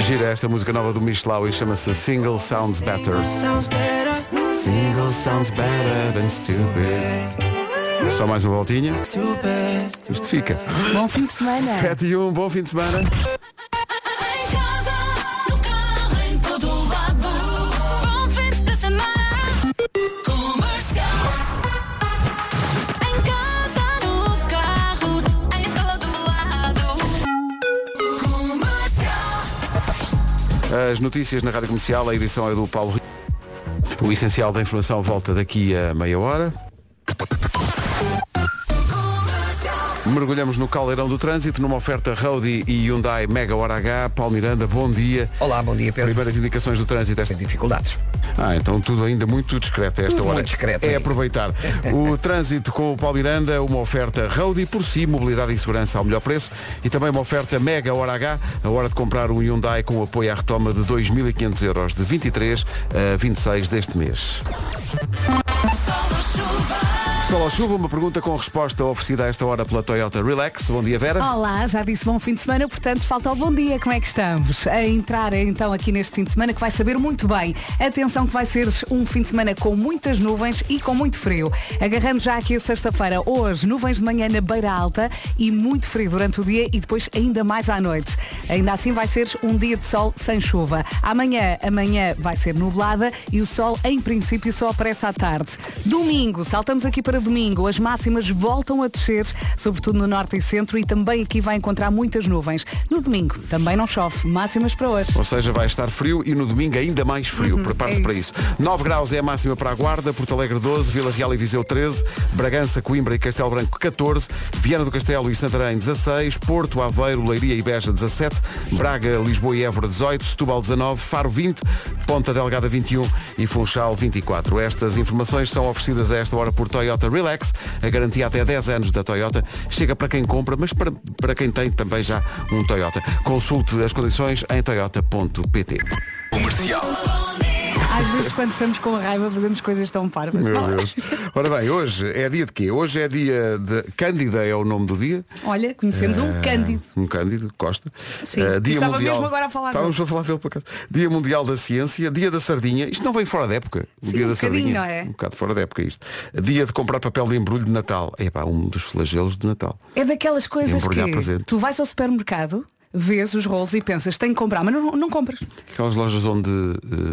Gira esta música nova do Michelau e chama-se Single Sounds Better. Single sounds better than stupid. Só mais uma voltinha. Isto fica. Bom fim de semana. 7:01, bom fim de semana. As notícias na Rádio Comercial, a edição é do Paulo Ribeiro. O essencial da informação volta daqui a meia hora. Mergulhamos no caldeirão do trânsito, numa oferta Audi e Hyundai Mega Hora H. Paulo Miranda, bom dia. Olá, bom dia, Pedro. Primeiras indicações do trânsito. Tem dificuldades. Então tudo ainda muito discreto a esta hora. Muito discreto. É aproveitar. O trânsito com o Paulo Miranda, uma oferta Audi por si, mobilidade e segurança ao melhor preço, e também uma oferta Mega Hora H, a hora de comprar um Hyundai com apoio à retoma de 2.500 euros de 23 a 26 deste mês. Sol ou chuva, uma pergunta com resposta oferecida a esta hora pela Toyota Relax. Bom dia, Vera. Olá, já disse bom fim de semana, portanto falta o bom dia. Como é que estamos? A entrar então aqui neste fim de semana que vai saber muito bem. Atenção que vai ser um fim de semana com muitas nuvens e com muito frio. Agarrando já aqui a sexta-feira, hoje nuvens de manhã na beira alta e muito frio durante o dia e depois ainda mais à noite. Ainda assim vai ser um dia de sol sem chuva. Amanhã vai ser nublada e o sol em princípio só aparece à tarde. Domingo, saltamos aqui para domingo, as máximas voltam a descer, sobretudo no norte e centro, e também aqui vai encontrar muitas nuvens. No domingo também não chove, máximas para hoje. Ou seja, vai estar frio e no domingo ainda mais frio. Prepare-se para isso. 9 graus é a máxima para a Guarda, Porto Alegre 12, Vila Real e Viseu 13, Bragança, Coimbra e Castelo Branco 14, Viana do Castelo e Santarém 16, Porto, Aveiro, Leiria e Beja 17, Braga, Lisboa e Évora 18, Setúbal 19, Faro 20, Ponta Delgada 21 e Funchal 24. Estas informações são oferecidas a esta hora por Toyota Relax, a garantia até 10 anos da Toyota. Chega para quem compra, mas para quem tem também já um Toyota. Consulte as condições em toyota.pt. Comercial. Às vezes quando estamos com raiva fazemos coisas tão parvas. Meu Deus. Ora bem, hoje é dia de quê? Hoje é dia de... Cândida é o nome do dia. Olha, conhecemos um Cândido. Um Cândido, Costa. Sim, dia estava mundial... mesmo agora a falar. Estávamos a falar dele por acaso. Dia Mundial da Ciência, Dia da Sardinha. Isto não vem fora da época. O Sim, dia um da Sardinha. Não é? Um bocado fora da época isto. Dia de comprar papel de embrulho de Natal. Epá, um dos flagelos de Natal. É daquelas coisas que presente. Tu vais ao supermercado, vês os rolos e pensas, tenho que comprar, mas não compras. Aquelas lojas onde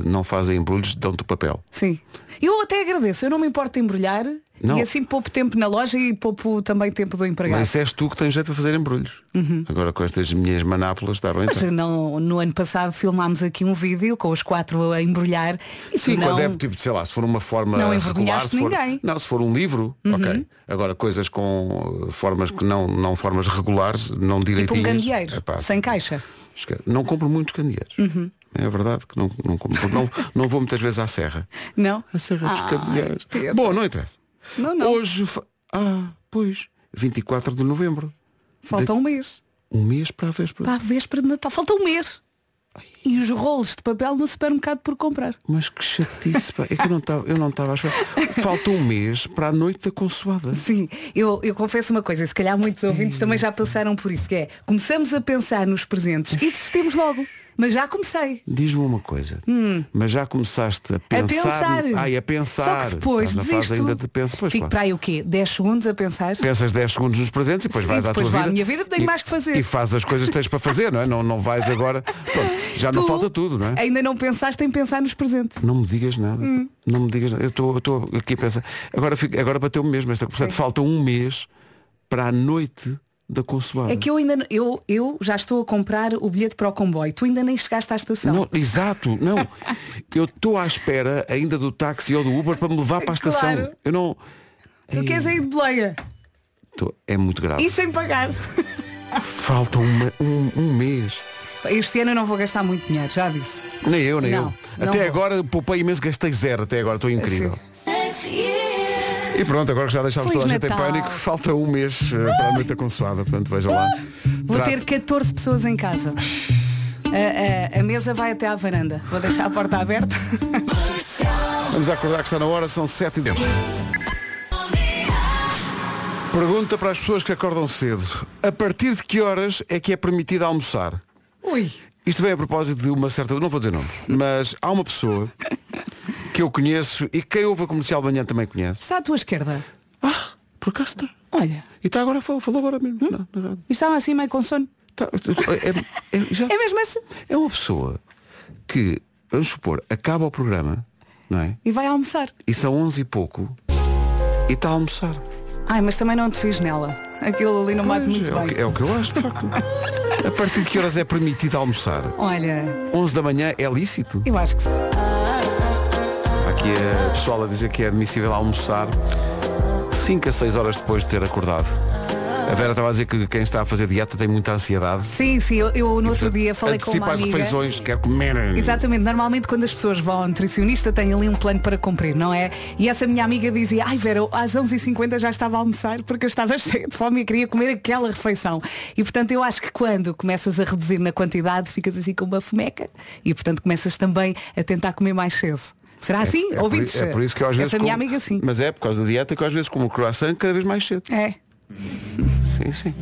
não fazem embrulhos, dão-te o papel. Sim. Eu até agradeço, eu não me importo de embrulhar, não. E assim poupo tempo na loja e poupo também tempo do empregado. Mas és tu que tens jeito de fazer embrulhos. Agora com estas minhas manápolas está bem. Mas não, no ano passado filmámos aqui um vídeo com os 4 a embrulhar. E sim, não, quando é tipo, sei lá, se for uma forma não regular, se for, ninguém. Não, se for um livro, ok. Agora coisas com formas que não formas regulares, não direitinhas. Tipo um candeeiro, epá, sem caixa. Não compro muitos candeeiros. É verdade que não compro. não vou muitas vezes à serra. Não? À serra dos candeeiros. Bom, não interessa. Não. Hoje, pois, 24 de novembro. Falta um mês. Um mês para a véspera. Para a véspera de Natal. Falta um mês. Ai. E os rolos de papel no supermercado por comprar. Mas que chatice, pá. É que eu não estava a achar. Falta um mês para a noite da consoada. Sim, eu confesso uma coisa. Se calhar muitos ouvintes também já passaram por isso. Que é, começamos a pensar nos presentes e desistimos logo. Mas já comecei. Diz-me uma coisa. Mas já começaste a pensar. A pensar. Só que depois desisto. Ainda de pensar. Pois, fico para aí o quê? 10 segundos a pensar? Pensas 10 segundos nos presentes e depois vais à tua vida. Minha vida tenho mais que fazer. E faz as coisas que tens para fazer, não é? Não vais agora. Pronto, já não falta tudo, não é? Ainda não pensaste em pensar nos presentes. Não me digas nada. Não me digas nada. Eu estou aqui a pensar. Agora bateu-me mesmo esta conversa. Falta um mês para a noite da consoada. É que eu já estou a comprar o bilhete para o comboio. Tu ainda nem chegaste à estação. Não, exato, não. Eu estou à espera ainda do táxi ou do Uber para me levar para a estação. Claro. Eu não. Tu queres ir de boleia? É muito grave. E sem pagar. Falta um mês. Este ano eu não vou gastar muito dinheiro, já disse. Nem eu. Até agora poupei imenso, gastei zero. Até agora estou incrível. E pronto, agora que já deixámos toda a gente em pânico, falta um mês para a noite da consoada, portanto veja lá. Vou ter 14 pessoas em casa. A mesa vai até à varanda. Vou deixar a porta aberta. Vamos acordar que está na hora, são 7:10. Pergunta para as pessoas que acordam cedo. A partir de que horas é que é permitido almoçar? Ui. Isto vem a propósito de uma certa... Não vou dizer nomes, mas há uma pessoa que eu conheço e quem ouve a Comercial de manhã também conhece. Está à tua esquerda. Ah, por acaso está. Olha. E está agora, falou agora mesmo. Não. E estava assim meio com sono. É mesmo assim. É uma pessoa que, vamos supor, acaba o programa, não é? E vai almoçar. E são 11 e pouco e está a almoçar. Ai, mas também não te fiz nela. Aquilo ali não bate muito bem. É o que eu acho, de facto. A partir de que horas é permitido almoçar? Olha, 11 da manhã é lícito? Eu acho que sim. Aqui a pessoal a dizer que é admissível almoçar 5 a 6 horas depois de ter acordado. A Vera estava a dizer que quem está a fazer dieta tem muita ansiedade. Sim, eu no outro dia falei com uma amiga. Antecipa as refeições, quer comer. Exatamente, normalmente quando as pessoas vão ao nutricionista tem ali um plano para cumprir, não é? E essa minha amiga dizia, ai Vera, às 11h50 já estava a almoçar porque eu estava cheia de fome e queria comer aquela refeição. E portanto eu acho que quando começas a reduzir na quantidade ficas assim com uma fomeca e portanto começas também a tentar comer mais cedo. Será assim? Ouvintes? É por isso que eu às vezes essa minha amiga sim. Mas é por causa da dieta que eu às vezes como o croissant cada vez mais cedo. É. Sim.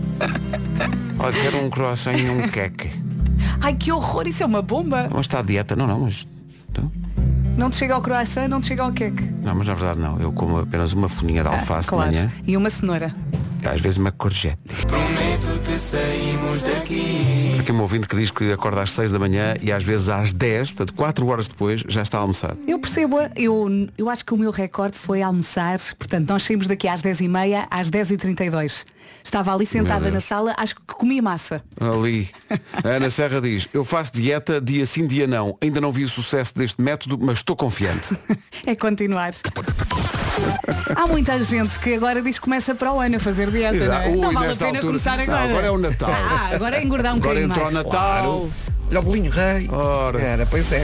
Olha, quero um croissant e um queque. Ai, que horror, isso é uma bomba. Mas está a dieta, não, mas... Então... Não te chega ao croissant, não te chega ao queque. Não, mas na verdade não, eu como apenas uma folhinha de alface claro. De manhã. E uma cenoura. Às vezes uma courgette. Prometo-te, saímos daqui. Aqui um ouvinte que diz que acorda às 6 da manhã e às vezes às 10, portanto 4 horas depois já está a almoçar. Eu percebo, eu acho que o meu recorde foi almoçar, portanto nós saímos daqui às 10h30, às 10h32. Estava ali sentada na sala, acho que comia massa. Ali. A Ana Serra diz, eu faço dieta dia sim, dia não. Ainda não vi o sucesso deste método, mas estou confiante. É continuar. Há muita gente que agora diz que começa para o ano a fazer dieta, não é? Não vale a pena começar agora. Não, agora é o Natal. Agora é engordar um bocadinho mais. Agora entrou o Natal. Olha o bolinho rei. Ora. Era, pois é.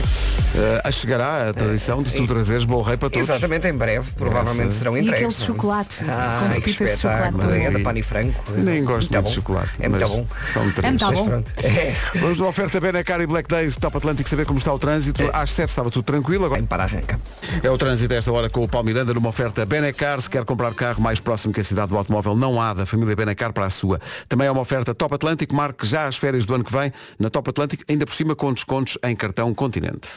Chegará a tradição de tu trazeres bolo rei para todos. Exatamente, em breve. Provavelmente serão entregues. E aquele de chocolate. Ah, que espetáculo. É da Pano e Franco. Nem gosto muito de chocolate. É muito bom. São três. Vamos numa oferta Benecar e Black Days, Top Atlântico, saber como está o trânsito. Às 7 estava tudo tranquilo. Agora... Para arranca. É o trânsito a esta hora com o Paulo Miranda numa oferta Benecar. Se quer comprar carro mais próximo que a cidade do automóvel, não há da família Benecar para a sua. Também é uma oferta Top Atlântico. Marque já as férias do ano que vem na Top Atlântico. Ainda por cima com descontos em cartão Continente.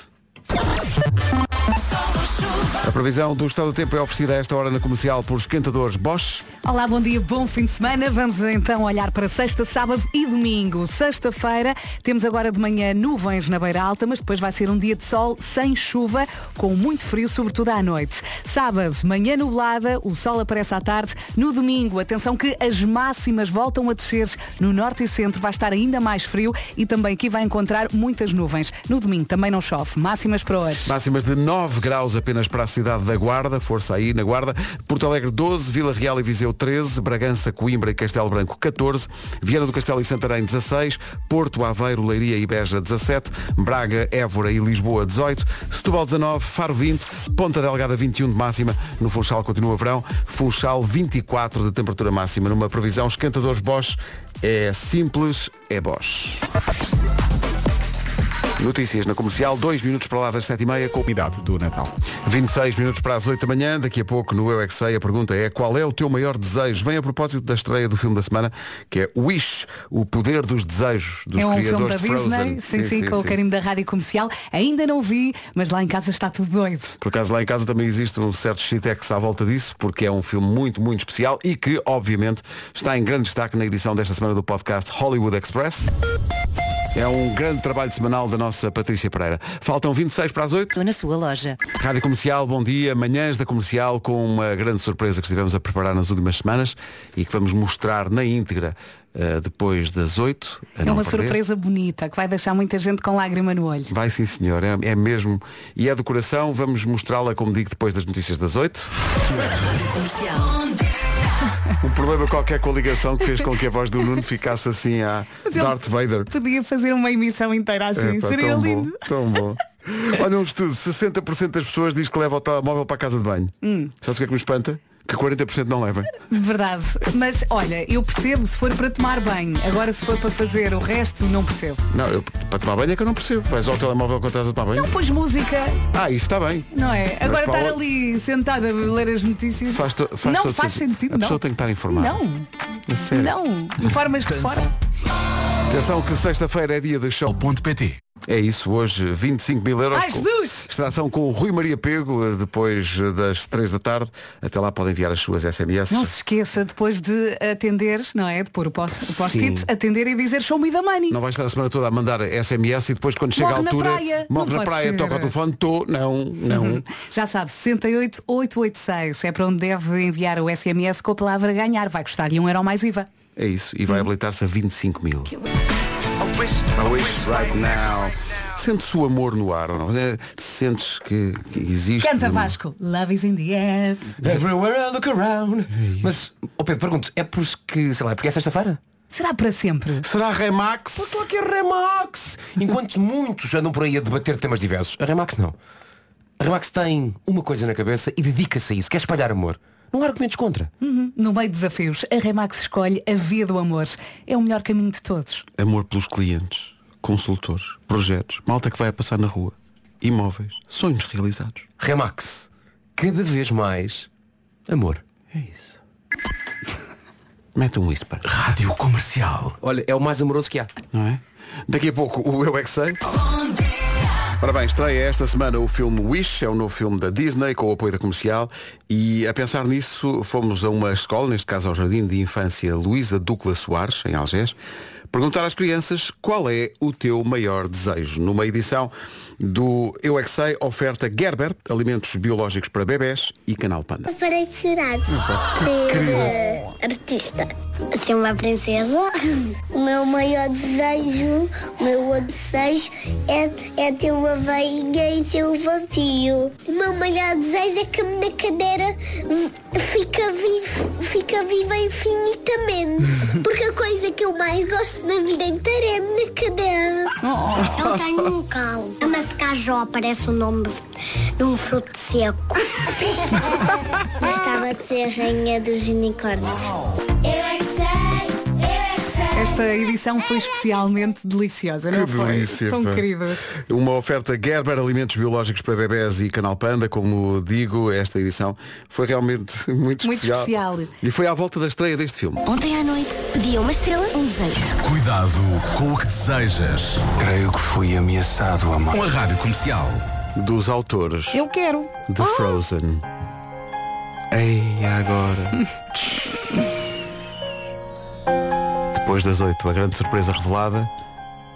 A previsão do estado do tempo é oferecida a esta hora na Comercial por Esquentadores Bosch. Olá, bom dia, bom fim de semana. Vamos então olhar para sexta, sábado e domingo. Sexta-feira temos agora de manhã nuvens na Beira Alta, mas depois vai ser um dia de sol sem chuva, com muito frio, sobretudo à noite. Sábado, manhã nublada, o sol aparece à tarde. No domingo, atenção que as máximas voltam a descer no norte e centro. Vai estar ainda mais frio e também aqui vai encontrar muitas nuvens. No domingo também não chove. Máximas para hoje. Máximas de 9 graus apenas para a cidade da Guarda, força aí na Guarda, Porto Alegre 12, Vila Real e Viseu 13, Bragança, Coimbra e Castelo Branco 14, Viana do Castelo e Santarém 16, Porto, Aveiro, Leiria e Beja 17, Braga, Évora e Lisboa 18, Setúbal 19, Faro 20, Ponta Delgada 21 de máxima, no Funchal continua verão, Funchal 24 de temperatura máxima, numa previsão Esquentadores Bosch, é simples, é Bosch. Notícias na Comercial, 2 minutos para lá das 7h30 com a idade do Natal. 26 minutos para as 8 da manhã, daqui a pouco no Eu É Que Sei, a pergunta é qual é o teu maior desejo? Vem a propósito da estreia do filme da semana, que é Wish, o poder dos desejos dos criadores de Frozen. É um filme da Disney, sim, com o carinho da Rádio Comercial. Ainda não vi, mas lá em casa está tudo doido. Por acaso lá em casa também existe um certo shitex à volta disso, porque é um filme muito, muito especial e que, obviamente, está em grande destaque na edição desta semana do podcast Hollywood Express. É um grande trabalho semanal da nossa Patrícia Pereira. Faltam 26 para as 8. Estou na sua loja. Rádio Comercial, bom dia. Manhãs da Comercial com uma grande surpresa que estivemos a preparar nas últimas semanas e que vamos mostrar na íntegra depois das 8. É uma surpresa bonita que vai deixar muita gente com lágrima no olho. Vai sim, senhor. É mesmo. E é do coração. Vamos mostrá-la, como digo, depois das notícias das 8. Rádio Comercial. Um problema qualquer com a ligação que fez com que a voz do Nuno ficasse assim a Darth Vader. Podia fazer uma emissão inteira assim. Seria tão lindo. Tão bom. Olha um estudo, 60% das pessoas diz que leva o telemóvel para a casa de banho. Sabes o que é que me espanta? Que 40% não leva. Verdade. Mas olha, eu percebo se for para tomar banho. Agora se for para fazer o resto, não percebo. Não, para tomar banho é que eu não percebo. Vais ao telemóvel quando estás a tomar banho. Não pôs música. Isso está bem. Não é? Mas agora estar ali sentada a ler as notícias. Não faz sentido. A pessoa tem que estar informada. Não. Sério? Não, informas de fora. Atenção que sexta-feira é dia de show.pt. É isso, hoje 25.000 euros. Ai, Jesus! Extração com o Rui Maria Pego, depois das 3 da tarde. Até lá podem enviar as suas SMS. Não se esqueça, depois de atender, não é? De pôr o post-it, atender e dizer show me the money. Não vai estar a semana toda a mandar SMS e depois quando chega morre a altura... Morre na praia, toca o telefone, não. Uhum. Já sabe, 68886 é para onde deve enviar o SMS com a palavra ganhar. Vai custar-lhe €1 mais IVA. É isso, e vai habilitar-se a 25.000. I wish right now. Sentes o amor no ar, ou não? Sentes que existe... Canta Vasco, love is in the air, everywhere I look around. Mas, Pedro, pergunto, é por que, sei lá, porque é sexta-feira? Será para sempre? Será Remax? Eu estou aqui a Remax! Enquanto muitos andam por aí a debater temas diversos, a Remax não. A Remax tem uma coisa na cabeça e dedica-se a isso, quer espalhar amor. Não há argumentos contra. Uhum. No meio de desafios, a Remax escolhe a via do amor. É o melhor caminho de todos. Amor pelos clientes, consultores, projetos, malta que vai a passar na rua, imóveis, sonhos realizados. Remax. Cada vez mais amor. É isso. Mete um whisper. Rádio Comercial. Olha, é o mais amoroso que há. Não é? Daqui a pouco o Eu É Que Sei. Ora bem, estreia esta semana o filme Wish, é o novo filme da Disney, com o apoio da Comercial, e a pensar nisso fomos a uma escola, neste caso ao Jardim de Infância Luísa Ducla Soares, em Algés, perguntar às crianças qual é o teu maior desejo, numa edição do Eu É Que Sei, oferta Gerber, alimentos biológicos para bebés, e Canal Panda. Eu parei de chorar. Ser artista. Ser uma princesa. O meu maior desejo, o meu outro desejo é ter uma veinha e ter um vazio. O meu maior desejo é que a minha cadeira fica viva infinitamente. Porque a coisa que eu mais gosto na vida inteira é a minha cadeira. Eu tenho um calo. A mascajó parece o nome de um fruto seco. Gostava de ser a rainha dos unicórnios. Eu é que sei. Esta edição foi especialmente deliciosa, não foi? Que delícia, tão queridas. Uma oferta Gerber, alimentos biológicos para bebés e Canal Panda, como digo, esta edição foi realmente muito especial. E foi à volta da estreia deste filme. Ontem à noite pedi a uma estrela um desejo. Cuidado com o que desejas. Creio que fui ameaçado, amor. Uma rádio comercial dos autores. Eu quero. De Frozen. Ei, agora. Depois das 8, a grande surpresa revelada,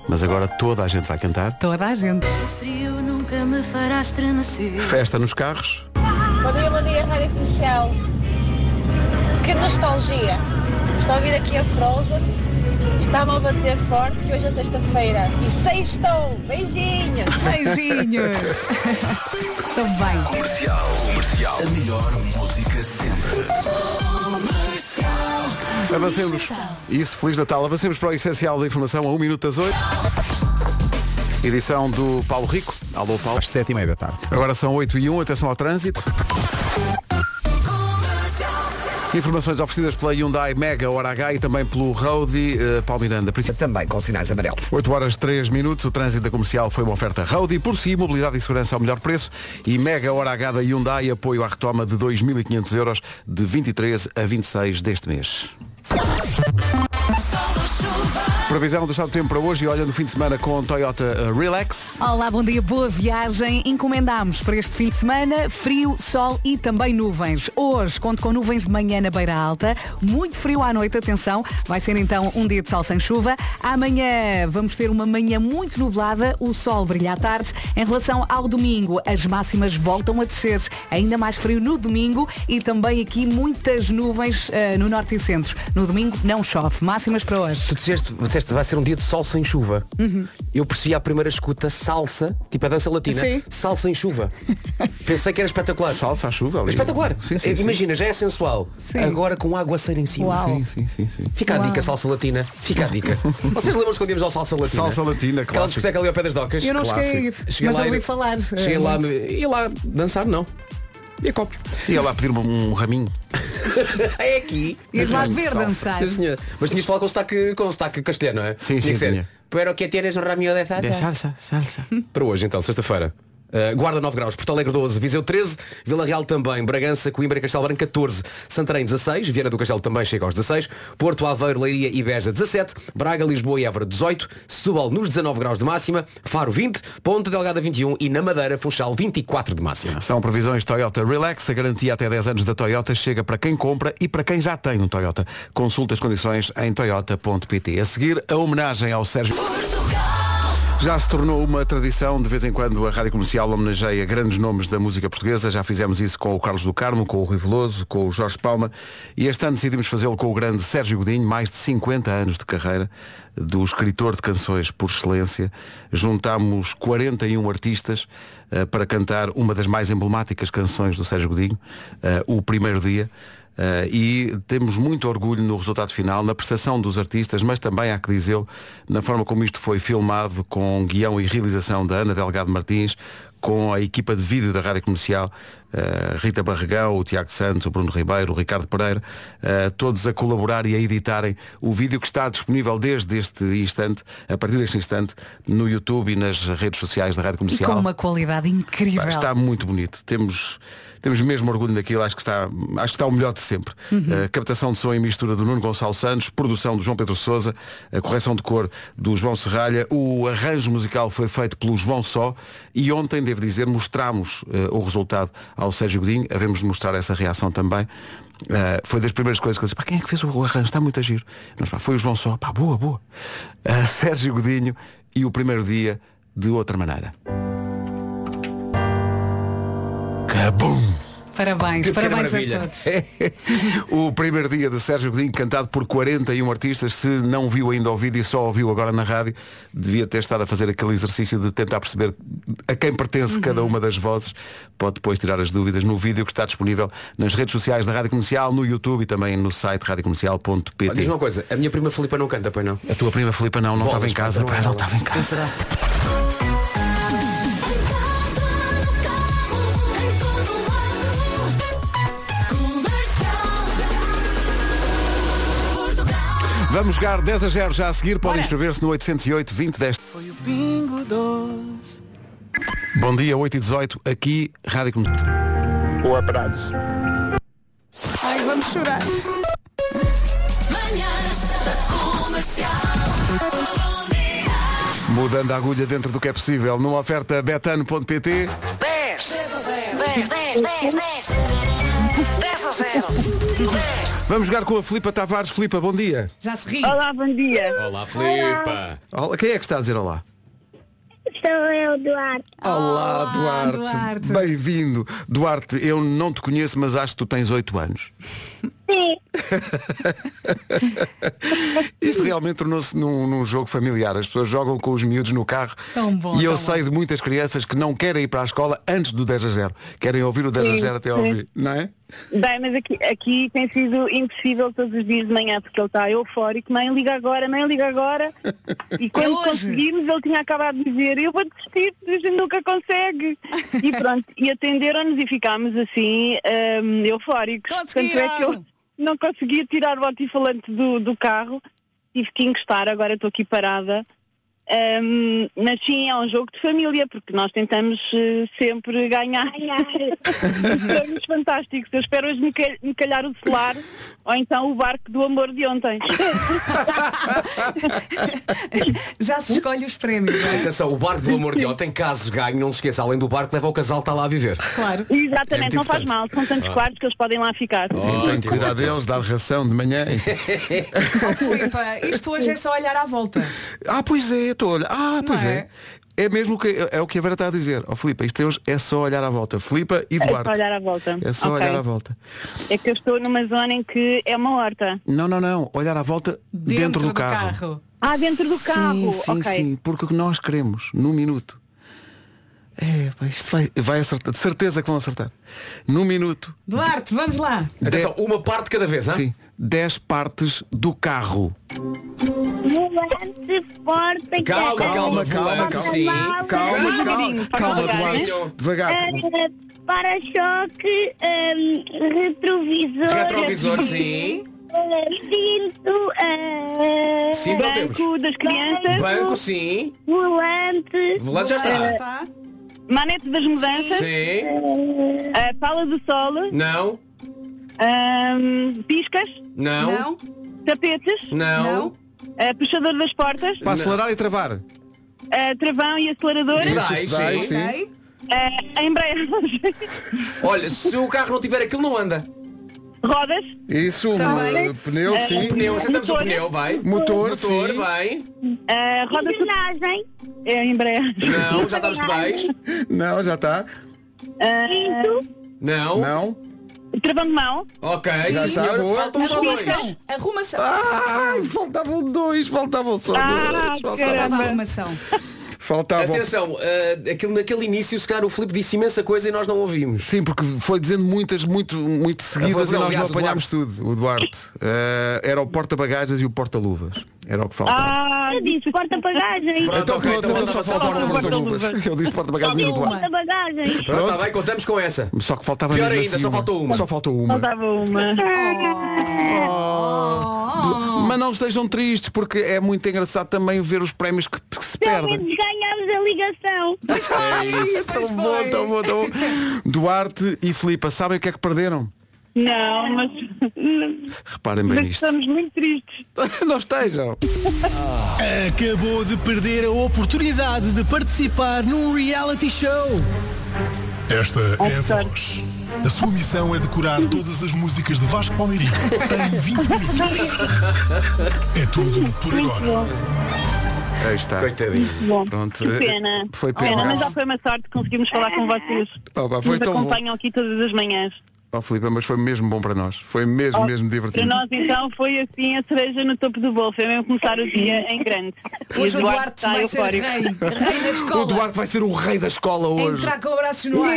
mas agora toda a gente vai cantar. Toda a gente. Frio nunca me fará estremecer. Festa nos carros. Bom dia, Rádio Comercial. Que nostalgia. Estou a vir aqui a Frozen e está-me a bater forte que hoje é sexta-feira. E sextou. Beijinhos. Beijinhos. Estou bem. Comercial. A melhor música sempre. Avancemos. Isso, Feliz Natal. Avancemos para o essencial da informação a 1 minuto das 8. Edição do Paulo Rico. Alô, Paulo. Às 7h30 da tarde. Agora são 8h01. Atenção ao trânsito. Informações oferecidas pela Hyundai Mega Hora H e também pelo Audi Paulo Miranda. Também com sinais amarelos. 8h03, o trânsito da Comercial foi uma oferta Audi por si, mobilidade e segurança ao melhor preço e Mega Hora H da Hyundai, apoio à retoma de 2.500 euros de 23 a 26 deste mês. Previsão do estado do tempo para hoje e olha no fim de semana com Toyota Relax. Olá, bom dia, boa viagem. Encomendámos para este fim de semana frio, sol e também nuvens. Hoje conto com nuvens de manhã na beira alta, muito frio à noite, atenção, vai ser então um dia de sol sem chuva. Amanhã vamos ter uma manhã muito nublada, o sol brilha à tarde. Em relação ao domingo, as máximas voltam a descer, ainda mais frio no domingo e também aqui muitas nuvens no norte e centro. No domingo não chove, máximas para hoje. Tu disseste vai ser um dia de sol sem chuva. Uhum. Eu percebi à primeira escuta salsa, tipo a dança latina. Sim. Salsa em chuva. Pensei que era espetacular. Salsa à chuva ali. Espetacular. Sim. Imagina, já é sensual. Sim. Agora com água a em cima. Uau. Sim. Fica a dica, salsa latina. Fica a dica. Vocês lembram-se quando íamos ao salsa latina? Salsa latina, claro. Aquela discoteca ali ao pé das docas. Eu não cheguei a ir, mas ouvi falar. Cheguei lá, ia lá dançar, não. E a copos. Ia lá pedir um raminho. É aqui. Ias lá ver dançar. Sim, senhor. Mas tinhas de falar com o sotaque castelhano, não é? Sim, tinha que ser. Pero que tienes un ramio de salsa. De salsa. Para hoje, então, sexta-feira. Guarda 9 graus, Porto Alegre 12, Viseu 13, Vila Real também, Bragança, Coimbra e Castelo Branco 14, Santarém 16, Viana do Castelo também chega aos 16, Porto, Aveiro, Leiria e Beja 17, Braga, Lisboa e Évora 18, Setúbal nos 19 graus de máxima, Faro 20, Ponta Delgada 21 e na Madeira, Funchal 24 de máxima. São previsões Toyota Relax, a garantia até 10 anos da Toyota chega para quem compra e para quem já tem um Toyota. Consulte as condições em toyota.pt. A seguir, a homenagem ao Sérgio. Já se tornou uma tradição, de vez em quando a Rádio Comercial homenageia grandes nomes da música portuguesa. Já fizemos isso com o Carlos do Carmo, com o Rui Veloso, com o Jorge Palma. E este ano decidimos fazê-lo com o grande Sérgio Godinho, mais de 50 anos de carreira, do escritor de canções por excelência. Juntámos 41 artistas para cantar uma das mais emblemáticas canções do Sérgio Godinho, O Primeiro Dia. E temos muito orgulho no resultado final, na prestação dos artistas, mas também, há que dizê-lo, na forma como isto foi filmado, com guião e realização da Ana Delgado Martins, com a equipa de vídeo da Rádio Comercial, Rita Barregão, o Tiago Santos, o Bruno Ribeiro, o Ricardo Pereira, todos a colaborar e a editarem o vídeo que está disponível desde este instante, a partir deste instante, no YouTube e nas redes sociais da Rádio Comercial. E com uma qualidade incrível. Está muito bonito. Temos mesmo orgulho daquilo, acho que está o melhor de sempre. Captação de som e mistura do Nuno Gonçalo Santos, produção do João Pedro Sousa, a correção de cor do João Serralha, o arranjo musical foi feito pelo João Só e ontem, devo dizer, mostramos o resultado ao Sérgio Godinho, havemos de mostrar essa reação também. Foi das primeiras coisas que eu disse, para quem é que fez o arranjo? Está muito a giro. Mas, foi o João Só, boa. Sérgio Godinho e O Primeiro Dia de outra maneira. Cabum! Parabéns a todos. O Primeiro Dia de Sérgio Godinho, cantado por 41 artistas. Se não viu ainda o vídeo e só ouviu agora na rádio, devia ter estado a fazer aquele exercício de tentar perceber a quem pertence cada uma das vozes. Pode depois tirar as dúvidas no vídeo que está disponível nas redes sociais da Rádio Comercial, no YouTube e também no site radiocomercial.pt. Diz uma coisa, a minha prima Filipa não canta, pois não? A tua prima Filipa não estava em casa, não estava em casa. Vamos jogar 10-0 já a seguir. Podem inscrever-se no 808-2010. Foi o bingo doce. Bom dia, 8h18, aqui, Rádio Comercial. Um abraço. Ai, vamos chorar. Manhãs da Comercial. Mudando a agulha dentro do que é possível. Numa oferta betano.pt. 10-0 Vamos jogar com a Filipa Tavares. Filipa, bom dia. Já se ri. Olá, bom dia. Olá, Filipa. Olá. Quem é que está a dizer olá? Sou eu, Duarte. Olá, Duarte. Bem-vindo. Duarte, eu não te conheço, mas acho que tu tens 8 anos. Sim. Isto realmente tornou-se num jogo familiar. As pessoas jogam com os miúdos no carro. Tão bom, e eu sei de muitas crianças que não querem ir para a escola antes do 10-0. Querem ouvir o 10-0 até ouvir, não é? Bem, mas aqui tem sido impossível todos os dias de manhã, porque ele está eufórico. Mãe, liga agora, mãe, liga agora. E quando conseguimos, ele tinha acabado de dizer, eu vou desistir, a gente nunca consegue. E pronto, e atenderam-nos e ficámos assim eufóricos. Tanto é que eu não conseguia tirar o altifalante do carro, tive que encostar, agora estou aqui parada. Mas sim, é um jogo de família, porque nós tentamos sempre ganhar. Somos fantásticos. Eu espero hoje me calhar o celular, ou então o barco do amor de ontem. Já se escolhe os prémios, não é? Atenção, o barco do amor de ontem, caso ganhe, não se esqueça, além do barco leva o casal que está lá a viver. Claro. Exatamente, não faz mal, são tantos quartos que eles podem lá ficar. Sim, tem que cuidar deles, dar ração de manhã. Filipa, isto hoje é só olhar à volta. Pois é. Pois é. É mesmo o que a Vera está a dizer. Filipa, isto hoje é só olhar à volta. Filipa e Duarte. É só olhar à volta. É só olhar à volta. É que eu estou numa zona em que é uma horta. Não. Olhar à volta dentro do carro. Dentro do carro. Sim, porque o que nós queremos, num minuto. Isto vai acertar. De certeza que vão acertar. Num minuto. Duarte, vamos lá. Atenção, uma parte cada vez, hein? Sim. 10 partes do carro. Calma. Calma, devagar. Para-choque, retrovisor, sim. Cinto, banco das crianças. Banco, sim. Volante já está. Manete das Mudanças. Sim. Pala do Sol. Não. Piscas. Não. Não. Tapetes. Não. Não. Puxador das portas. Para acelerar e travar. Travão e acelerador. Sim. Embreagem. Olha, se o carro não tiver aquilo, não anda. Rodas. Isso, o pneu, sim. O pneu, sentamos o pneu, vai. Motor, vai. Rodas. Engrenagem. Embreagem. Não, já está nos pedais. Não, já está. Cinto. Não. Travão de mão. Ok, já senhor, faltam só dois. Arrumação. Ai, faltavam só dois. Faltava arrumação. Atenção, naquele início, se calhar o Filipe disse imensa coisa e nós não ouvimos. Sim, porque foi dizendo muito seguidas e nós não apanhámos tudo. O Duarte era o porta-bagagens e o porta-luvas. Era o que faltava. Eu disse porta-bagagens. Então só faltava o porta-luvas. Eu disse porta-bagagens e o Duarte. Porta-bagagens. Pronto, está bem, contamos com essa. Só que faltava pior ainda, só faltou uma. Mas não estejam tristes, porque é muito engraçado também ver os prémios que se perdem. Ganhámos a ligação. Tão bom. Duarte e Filipa, sabem o que é que perderam? Não, mas... Reparem bem nisto. Estamos muito tristes. Não estejam. Acabou de perder a oportunidade de participar num reality show. Esta é a voz. A sua missão é decorar todas as músicas de Vasco Palmeirim. Tem 20 minutos. É tudo por agora. Aí está. Coitadinho. Bom, pronto. Que pena. Foi pena. Mas já foi uma sorte, conseguimos falar com vocês. Foi nos acompanham aqui todas as manhãs. Filipe, mas foi mesmo bom para nós. Foi mesmo, mesmo divertido. Para nós então foi assim a cereja no topo do bolo. Foi mesmo começar o dia em grande. Hoje o Duarte está eufórico. Rei da escola. O Duarte vai ser o rei da escola hoje. Entrar com braços no ar.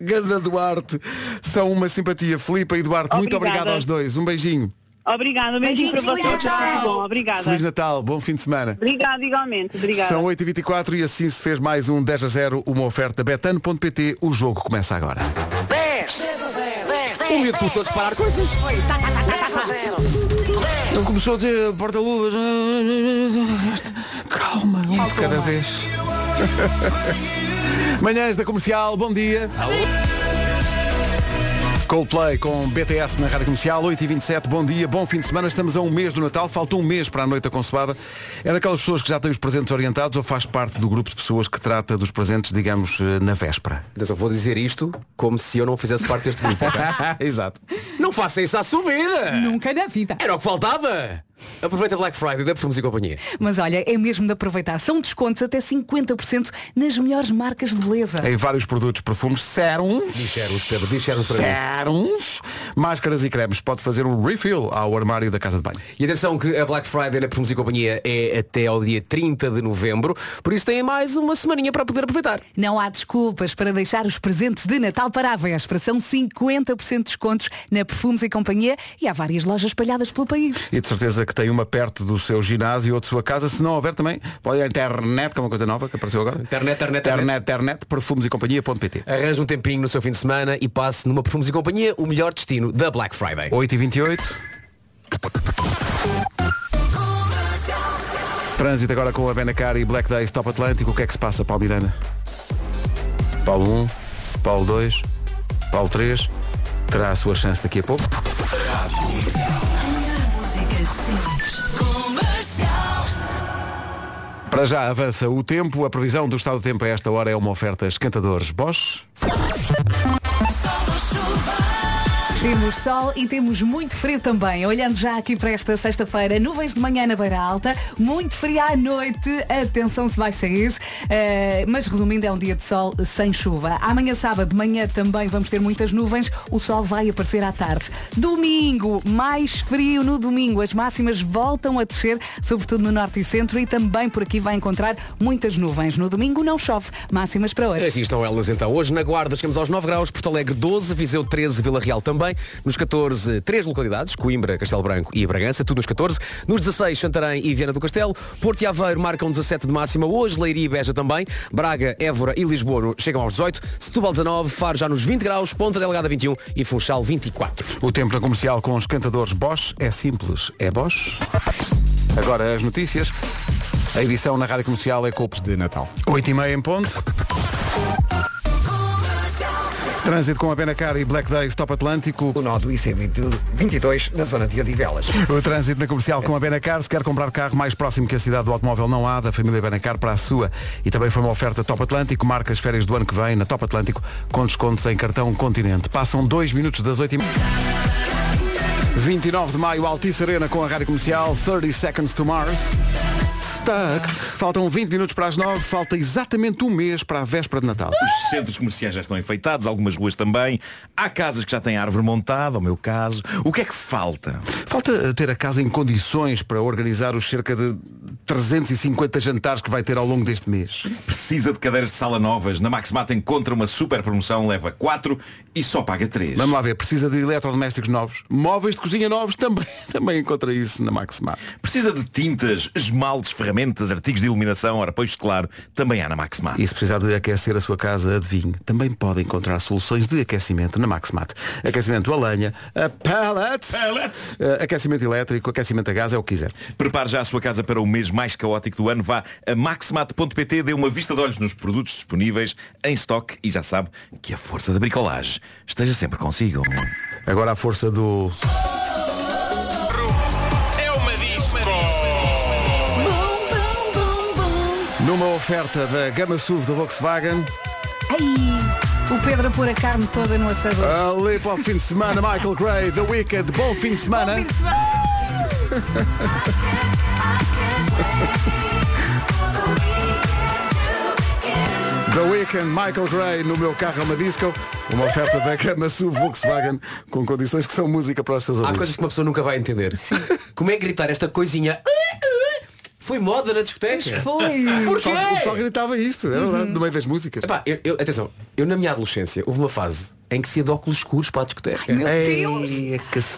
Ganda Duarte. São uma simpatia. Filipe e Duarte, muito obrigado aos dois. Um beijinho. Obrigada, beijinho para vocês. Obrigada. Feliz Natal, bom fim de semana. Obrigada, igualmente. Obrigada. São 8h24 e assim se fez mais um 10 a 0, uma oferta betano.pt. O jogo começa agora. 10 a 0. O medo começou a disparar coisas. 10 a 0. Ele começou a dizer porta-luvas. Calma, um de cada vez. Manhãs da Comercial, bom dia. Coldplay com BTS na Rádio Comercial, 8h27, bom dia, bom fim de semana, estamos a um mês do Natal, falta um mês para a noite da Consoada. É daquelas pessoas que já têm os presentes orientados ou faz parte do grupo de pessoas que trata dos presentes, digamos, na véspera? Eu vou dizer isto como se eu não fizesse parte deste grupo. Exato. Não faça isso à sua vida! Nunca na vida! Era o que faltava! Aproveita Black Friday da Perfumes e Companhia. Mas olha, é mesmo de aproveitar. São descontos até 50% nas melhores marcas de beleza. Em vários produtos, perfumes, sérums. Diz sérums para mim. Sérums. Máscaras e cremes. Pode fazer um refill ao armário da casa de banho. E atenção que a Black Friday da Perfumes e Companhia é até ao dia 30 de novembro. Por isso têm mais uma semaninha para poder aproveitar. Não há desculpas para deixar os presentes de Natal para a véspera. São 50% de descontos na Perfumes e Companhia. E há várias lojas espalhadas pelo país. E de certeza que tem uma perto do seu ginásio e outra sua casa. Se não houver também, pode ir à internet, que é uma coisa nova que apareceu agora. Internet, perfumesecompanhia.pt. Arranje um tempinho no seu fim de semana e passe numa Perfumes e Companhia, o melhor destino da Black Friday. 8h28. Trânsito agora com a Benecar e Black Days Top Atlântico. O que é que se passa, Paulo Miranda? Paulo 1, Paulo 2, Paulo 3. Terá a sua chance daqui a pouco. Para já avança o tempo. A previsão do estado do tempo a esta hora é uma oferta Esquentadores Bosch. Temos sol e temos muito frio também. Olhando já aqui para esta sexta-feira, nuvens de manhã na beira alta, muito frio à noite, atenção se vai sair, mas resumindo é um dia de sol sem chuva. Amanhã sábado de manhã também vamos ter muitas nuvens, o sol vai aparecer à tarde. Domingo, mais frio no domingo, as máximas voltam a descer, sobretudo no norte e centro, e também por aqui vai encontrar muitas nuvens. No domingo não chove, máximas para hoje. Aqui estão elas então. Hoje na Guarda chegamos aos 9 graus, Porto Alegre 12, Viseu 13, Vila Real também. Nos 14, 3 localidades, Coimbra, Castelo Branco e Bragança, tudo nos 14. Nos 16, Santarém e Viana do Castelo. Porto e Aveiro marcam 17 de máxima hoje, Leiria e Beja também. Braga, Évora e Lisboa chegam aos 18. Setúbal 19, Faro já nos 20 graus, Ponta Delgada 21 e Funchal 24. O tempo na Comercial com os Esquentadores Bosch é simples, é Bosch. Agora as notícias... A edição na Rádio Comercial é Copos de Natal. 8h30 em ponto. Trânsito com a Benecar e Black Days Top Atlântico. O nó do IC22 na zona de Odivelas. O trânsito na Comercial com a Benecar. Se quer comprar carro mais próximo que a cidade do automóvel não há, da família Benecar para a sua. E também foi uma oferta Top Atlântico. Marca as férias do ano que vem na Top Atlântico com descontos em cartão Continente. Passam 2 minutos das 8h30. 29 de maio, Altice Arena com a Rádio Comercial. 30 Seconds to Mars. Stuck. Faltam 20 minutos para as 9, falta exatamente um mês para a véspera de Natal. Os centros comerciais já estão enfeitados, algumas ruas também. Há casas que já têm árvore montada, ao meu caso. O que é que falta? Falta ter a casa em condições para organizar os cerca de 350 jantares que vai ter ao longo deste mês. Precisa de cadeiras de sala novas. Na Maxmat encontra uma super promoção, leva 4 e só paga 3. Vamos lá ver, precisa de eletrodomésticos novos, móveis de cozinha novos, também encontra isso na Maxmat. Precisa de tintas, esmaltes, ferramentas, artigos de iluminação, ora pois claro, também há na Maxmat. E se precisar de aquecer a sua casa, adivinhe, também pode encontrar soluções de aquecimento na Maxmat. Aquecimento a lenha, a pellets, aquecimento elétrico, aquecimento a gás, é o que quiser. Prepare já a sua casa para o mês mais caótico do ano. Vá a maxmat.pt, dê uma vista de olhos nos produtos disponíveis em estoque e já sabe que a força da bricolagem esteja sempre consigo. Agora a força do... Numa oferta da gama SUV da Volkswagen. Ai, o Pedro a pôr a carne toda no assador. Ali para o fim de semana, Michael Gray, The Wicked, bom fim de semana. Bom fim de semana. The Weeknd, Michael Gray, no meu carro é uma disco. Uma oferta da gama SUV Volkswagen com condições que são música para os seus ouvintes. Há coisas que uma pessoa nunca vai entender. Sim. Como é gritar esta coisinha? Foi moda na discoteca? Foi! Porquê? Só gritava isto, era lá, no meio das músicas. Epá, atenção, eu na minha adolescência houve uma fase em que se ia de óculos escuros para a discoteca. Ai, meu Deus!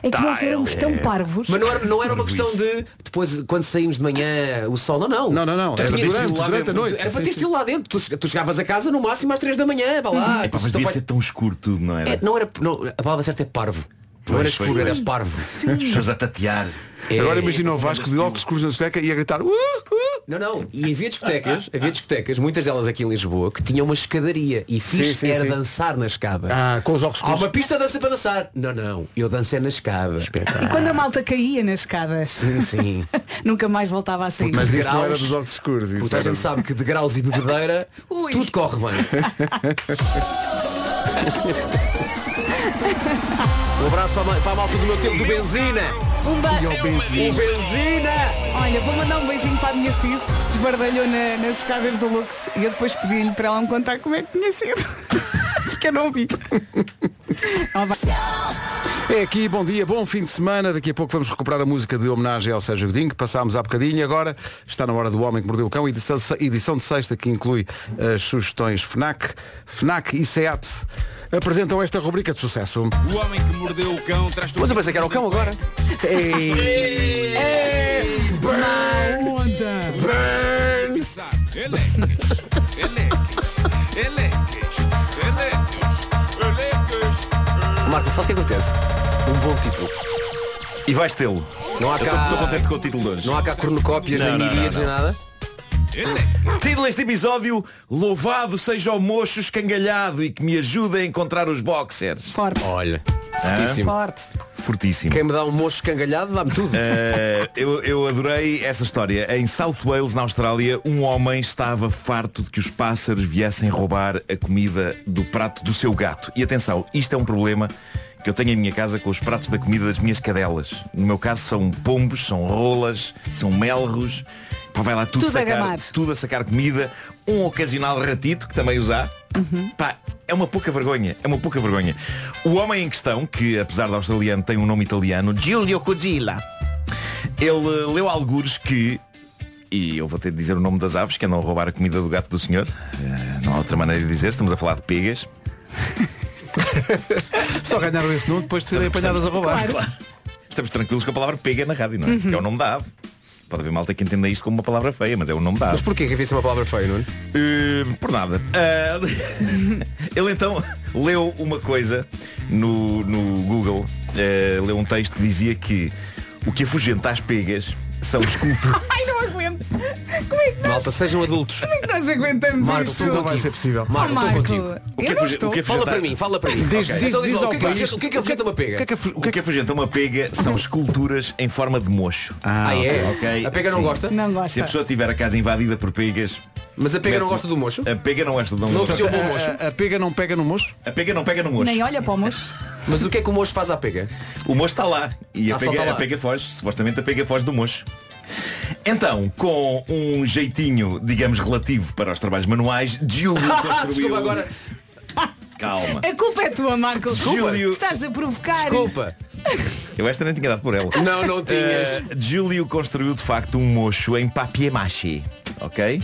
É que nós éramos tão parvos. Mas não era uma questão de depois, quando saímos de manhã, o sol, não. Era durante a noite. Era para ter estilo lá dentro. Tu chegavas a casa no máximo às 3 da manhã, para lá. Epá, mas devia ser tão escuro tudo, não era? A palavra certa é parvo. Não era escuro, era parvo. As pessoas a tatear. Agora imagina o Vasco de óculos escuros na discoteca e a gritar Não, e havia discotecas, muitas delas aqui em Lisboa, que tinham uma escadaria. E fixe era dançar na escada. Com os óculos escuros. Há uma pista de dança para dançar. Não, eu dancei na escada. E quando a malta caía na escada, sim. Nunca mais voltava a sair. Mas isso não era dos óculos escuros. Porque a gente sabe que de graus e bebedeira tudo corre bem. Um abraço para a malta do meu tempo do Benzina. Um beijo, Benzina. Olha, vou mandar um beijinho para a minha filha. Se esbardalhou nas escadas do Lux. E eu depois pedi-lhe para ela me contar como é que tinha sido. Porque eu não vi. É aqui, bom dia, bom fim de semana. Daqui a pouco vamos recuperar a música de homenagem ao Sérgio Godinho, que passámos há bocadinho. Agora está na hora do Homem que Mordeu o Cão, edição de sexta, que inclui as sugestões FNAC e SEAT. Apresentam esta rubrica de sucesso. O Homem que Mordeu o Cão traz... Mas eu pensei que era o cão agora. Marco, sabe o que acontece? Um bom título. E vais tê-lo. Não há cá... Estou contente com o título de hoje. Não há cá cornucópias, nem miríades, nem nada. Título deste episódio: louvado seja o mocho escangalhado e que me ajude a encontrar os boxers. Forte. Olha, fortíssimo. Quem me dá um mocho escangalhado dá-me tudo. Eu adorei essa história. Em South Wales, na Austrália, um homem estava farto de que os pássaros viessem roubar a comida do prato do seu gato. E atenção, isto é um problema que eu tenho em minha casa com os pratos da comida das minhas cadelas. No meu caso são pombos, são rolas, são melros. Vai lá tudo a sacar comida. Um ocasional ratito, que também usar. Pá, é uma pouca vergonha. O homem em questão, que apesar de australiano tem um nome italiano, Giulio Cogila, ele leu algures que... E eu vou ter de dizer o nome das aves que andam a roubar a comida do gato do senhor. Não há outra maneira de dizer, estamos a falar de pegas. Só ganharam esse nome depois de serem apanhadas a roubar. Claro. Estamos tranquilos com a palavra pega na rádio, não é? Que é o nome da ave. Pode haver malta que entenda isto como uma palavra feia, mas é o nome da ave. Mas porquê que havia sido uma palavra feia, não é? Por nada. Ele então leu uma coisa no Google, leu um texto que dizia que o que afugenta às pegas são esculturas. Ai, não aguento. Como é que nós... Malta, sejam adultos. Como é que nós aguentamos Marco, isto? Não vai ser possível. Marco, estou contigo. Fala para mim. O que é que afugenta uma pega? O que é que afugenta uma pega são esculturas em forma de mocho. Ah, é? Okay. A pega não gosta? Não gosta. Se a pessoa tiver a casa invadida por pegas... Mas a pega não gosta do mocho? A pega não gosta do mocho. A pega não pega no mocho? A pega não pega no mocho. Nem olha para o mocho. Mas o que é que o mocho faz à pega? O mocho está lá. E a pega foge. Supostamente a pega foge do mocho. Então, com um jeitinho, digamos, relativo para os trabalhos manuais, Júlio construiu... Desculpa, agora... Calma. A culpa é tua, Marco. Júlio... Estás a provocar. Desculpa. Eu esta nem tinha dado por ela. Não, não tinhas. Júlio construiu, de facto, um mocho em papier-mâché. Ok?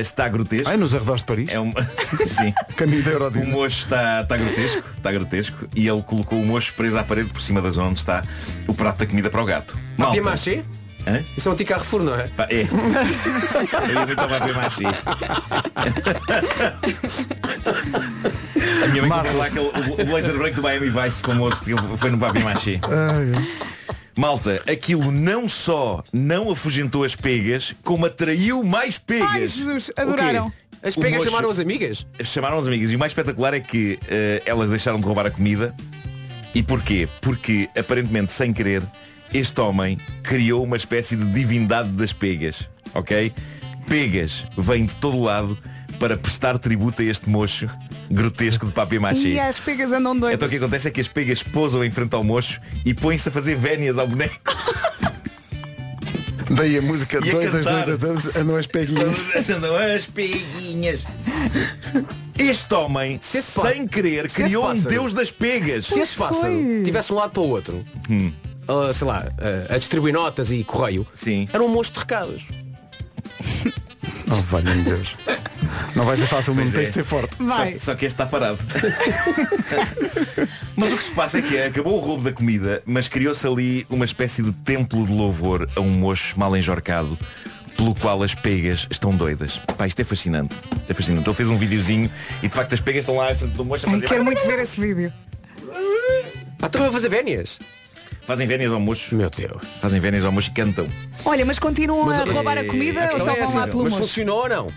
Está grotesco. Ai, nos arredores de Paris. É um... Sim. Caminho da Eurodina. O mocho está grotesco. Está grotesco. E ele colocou o mocho preso à parede por cima da zona onde está o prato da comida para o gato. Papier-mâché? Hã? Isso é um anti-Carrefour, não é? É. Eu estava a ver mais chique. A minha mãe comprou lá aquele blazer branco do Miami Vice famoso que foi no Papi Machi. Malta, aquilo não só não afugentou as pegas, como atraiu mais pegas. Ai, Jesus, adoraram. As pegas chamaram as amigas? Chamaram as amigas. E o mais espetacular é que elas deixaram de roubar a comida. E porquê? Porque, aparentemente, sem querer, este homem criou uma espécie de divindade das pegas, ok? Pegas vêm de todo lado para prestar tributo a este mocho grotesco de papier-mâché. E as pegas andam doidas. Então o que acontece é que as pegas posam em frente ao mocho e põem-se a fazer vénias ao boneco. Daí a música doidas, andam as peguinhas. Andam as peguinhas. Este homem, sem querer, criou um deus das pegas. Se esse pássaro tivesse um lado para o outro... sei lá, a distribuir notas e correio. Sim. Era um monstro de recados. Oh, valeu, meu Deus. Não vai ser fácil, não tens de ser forte. Só que este está parado. Mas o que se passa é que acabou o roubo da comida, mas criou-se ali uma espécie de templo de louvor a um mocho mal enjorcado, pelo qual as pegas estão doidas. Pá, isto é fascinante. É fascinante. Ele fez um videozinho e de facto as pegas estão lá à frente do mocho. Quero muito ver esse vídeo. Estão a fazer vénias? Fazem vénias ao mocho. Meu Deus. Fazem vénias ao mocho e cantam. Olha, mas continuam a roubar a comida ou só vão lá pelo mocho? Mas funcionou ou não?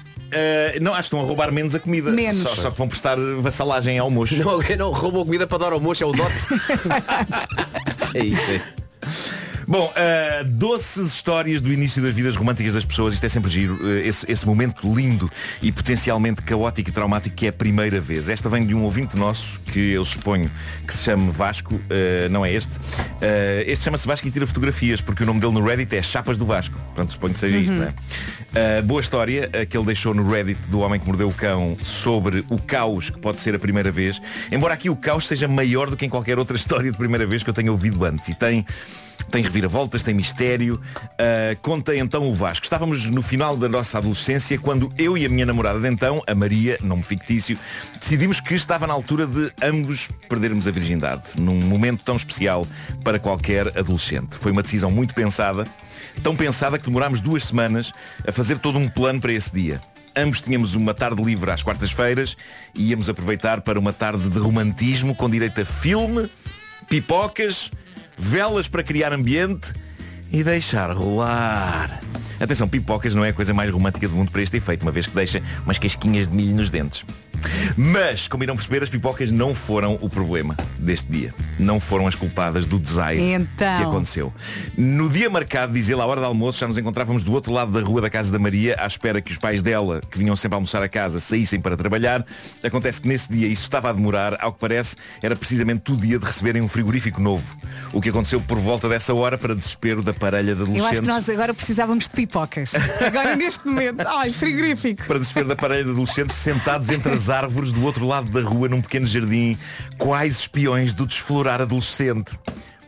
Não, acho que estão a roubar menos a comida. Menos. Só que vão prestar vassalagem ao mocho. Não, alguém não roubou comida para dar ao mocho, é o dote. É isso aí. Bom, doces histórias do início das vidas românticas das pessoas. Isto é sempre giro, esse momento lindo e potencialmente caótico e traumático que é a primeira vez. Esta vem de um ouvinte nosso, que eu suponho que se chame Vasco. Não é este. Este chama-se Vasco e tira fotografias, porque o nome dele no Reddit é Chapas do Vasco. Portanto, suponho que seja isto, não é? Boa história que ele deixou no Reddit do Homem que Mordeu o Cão sobre o caos que pode ser a primeira vez. Embora aqui o caos seja maior do que em qualquer outra história de primeira vez que eu tenha ouvido antes. E tem reviravoltas, tem mistério. Conta então o Vasco. Estávamos no final da nossa adolescência quando eu e a minha namorada de então, a Maria, nome fictício, decidimos que estava na altura de ambos perdermos a virgindade, num momento tão especial para qualquer adolescente. Foi uma decisão muito pensada, tão pensada que demorámos 2 semanas a fazer todo um plano para esse dia. Ambos tínhamos uma tarde livre às quartas-feiras e íamos aproveitar para uma tarde de romantismo com direito a filme, pipocas, velas para criar ambiente e deixar rolar. Atenção, pipocas não é a coisa mais romântica do mundo para este efeito, uma vez que deixa umas casquinhas de milho nos dentes. Mas, como irão perceber, as pipocas não foram o problema deste dia. Não foram as culpadas do desaire que aconteceu. No dia marcado, diz ele, à hora do almoço, já nos encontrávamos do outro lado da rua da casa da Maria, à espera que os pais dela, que vinham sempre almoçar a casa, saíssem para trabalhar. Acontece que nesse dia isso estava a demorar. Ao que parece, era precisamente o dia de receberem um frigorífico novo. O que aconteceu por volta dessa hora, para desespero da parelha de adolescentes. Eu acho que nós agora precisávamos de pipocas. Agora neste momento. Ai, frigorífico. Para desespero da parelha de adolescentes, sentados entre as árvores do outro lado da rua, num pequeno jardim, quais espiões do desflorar adolescente.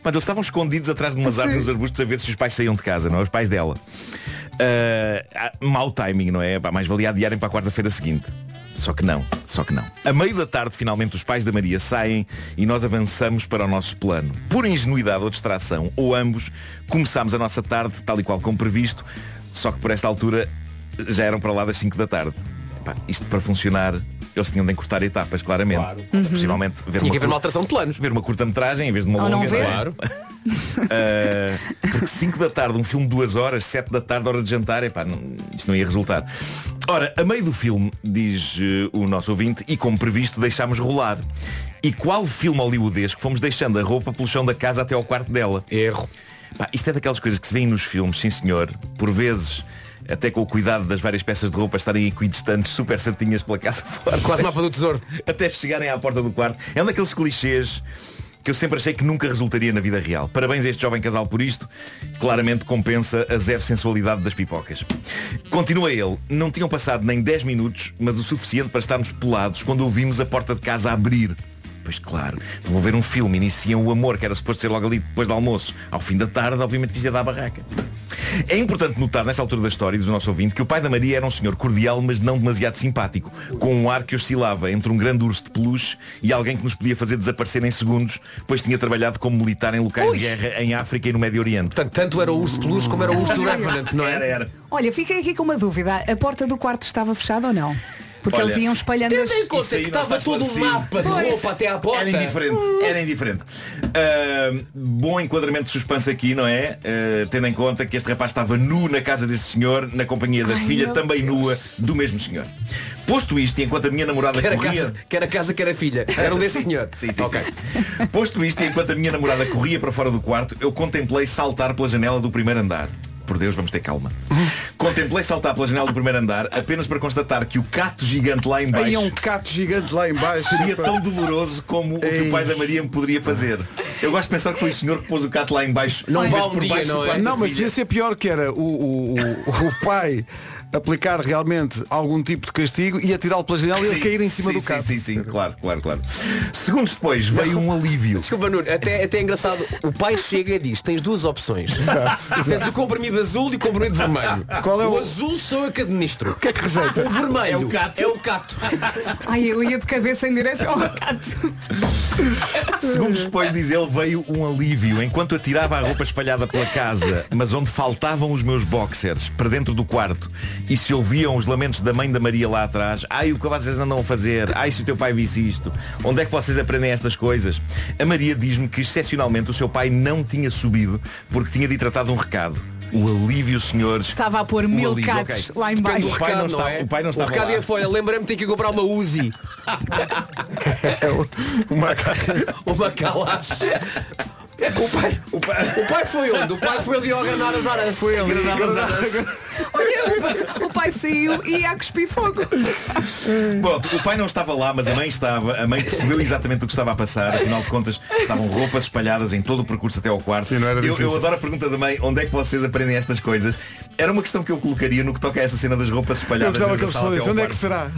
Mas eles estavam escondidos atrás de umas árvores nos arbustos a ver se os pais saíam de casa, não é? Os pais dela. Mau timing, não é? Mais valia adiarem para a quarta-feira seguinte. Só que não. A meio da tarde, finalmente, os pais da Maria saem e nós avançamos para o nosso plano. Por ingenuidade ou distração, ou ambos, começámos a nossa tarde, tal e qual como previsto, só que por esta altura já eram para lá das 5 da tarde. Epá, isto para funcionar... Eles tinham de encurtar etapas, claramente. Claro. Possivelmente ver uma alteração de planos. Ver uma curta-metragem em vez de uma longa. Claro. Porque 5 da tarde, um filme de 2 horas, 7 da tarde, hora de jantar, epá, não, isto não ia resultar. Ora, a meio do filme, diz o nosso ouvinte, e como previsto, deixámos rolar. E qual filme hollywoodesco fomos deixando a roupa pelo chão da casa até ao quarto dela? Erro. Pá, isto é daquelas coisas que se vêem nos filmes, sim senhor, por vezes... até com o cuidado das várias peças de roupa estarem equidistantes, super certinhas pela casa fora. Quase mapa do tesouro. Até chegarem à porta do quarto. É um daqueles clichês que eu sempre achei que nunca resultaria na vida real. Parabéns a este jovem casal por isto. Claramente compensa a zero sensualidade das pipocas. Continua ele. Não tinham passado nem 10 minutos, mas o suficiente para estarmos pelados quando ouvimos a porta de casa abrir. Pois claro, vão ver um filme, iniciam o amor, que era suposto ser logo ali depois do almoço. Ao fim da tarde, obviamente, quis ir dar a barraca. É importante notar, nesta altura da história, do nosso ouvinte, que o pai da Maria era um senhor cordial, mas não demasiado simpático, com um ar que oscilava entre um grande urso de peluche e alguém que nos podia fazer desaparecer em segundos, pois tinha trabalhado como militar em locais de guerra em África e no Médio Oriente. Portanto, tanto era o urso de peluche como era o urso do Revenant, não era? Era. Olha, fiquei aqui com uma dúvida. A porta do quarto estava fechada ou não? Porque olha, eles iam espalhando as... Tendo em conta que estava todo o mapa de roupa até à porta. Era indiferente. Era indiferente. Bom enquadramento de suspense aqui, não é? Tendo em conta que este rapaz estava nu na casa deste senhor, na companhia da filha, também nua, do mesmo senhor. Posto isto, e enquanto a minha namorada corria... Quer a casa, quer a filha. Era um desse senhor. Sim, okay. Sim. Posto isto, e enquanto a minha namorada corria para fora do quarto, eu contemplei saltar pela janela do primeiro andar. Por Deus, vamos ter calma. Contemplei saltar pela janela do primeiro andar apenas para constatar que o cato gigante lá em baixo... Aí um cato gigante lá em baixo seria tão doloroso como o que o pai da Maria me poderia fazer. Eu gosto de pensar que foi o senhor que pôs o cato lá em baixo. Não vale por baixo, não é? Não, mas devia ser pior, que era o pai aplicar realmente algum tipo de castigo e atirá-lo pela janela e ele cair em cima do cato. Sim, claro. Segundos depois veio um alívio. Desculpa, Nuno, até é engraçado. O pai chega e diz, tens duas opções. Tens o comprimido azul e o comprimido vermelho. Qual é o azul sou eu que administro. O que é que rejeita? O vermelho. É o cato. Ai, eu ia de cabeça em direção ao cato. Segundos depois, diz ele, veio um alívio. Enquanto atirava a roupa espalhada pela casa, mas onde faltavam os meus boxers, para dentro do quarto, e se ouviam os lamentos da mãe da Maria lá atrás, ai o que vocês andam a fazer, ai se o teu pai visse isto, onde é que vocês aprendem estas coisas? A Maria diz-me que excepcionalmente o seu pai não tinha subido porque tinha lhe tratado um recado. O alívio, senhores. Estava a pôr mil catos lá em baixo. O pai não estava lá. O pai não estava lá. O recado foi, lembra-me de ter que comprar uma Uzi. Uma calacha. O pai foi onde? O pai foi ali ao Granadas Aras. Foi ali Granadas Aras. Olha, o pai saiu e ia a cuspir fogo. Bom, o pai não estava lá, mas a mãe estava. A mãe percebeu exatamente o que estava a passar. Afinal de contas, estavam roupas espalhadas em todo o percurso até ao quarto. Sim, não era difícil. Eu adoro a pergunta da mãe, onde é que vocês aprendem estas coisas? Era uma questão que eu colocaria no que toca a esta cena das roupas espalhadas. Eu que onde quarto. É que será?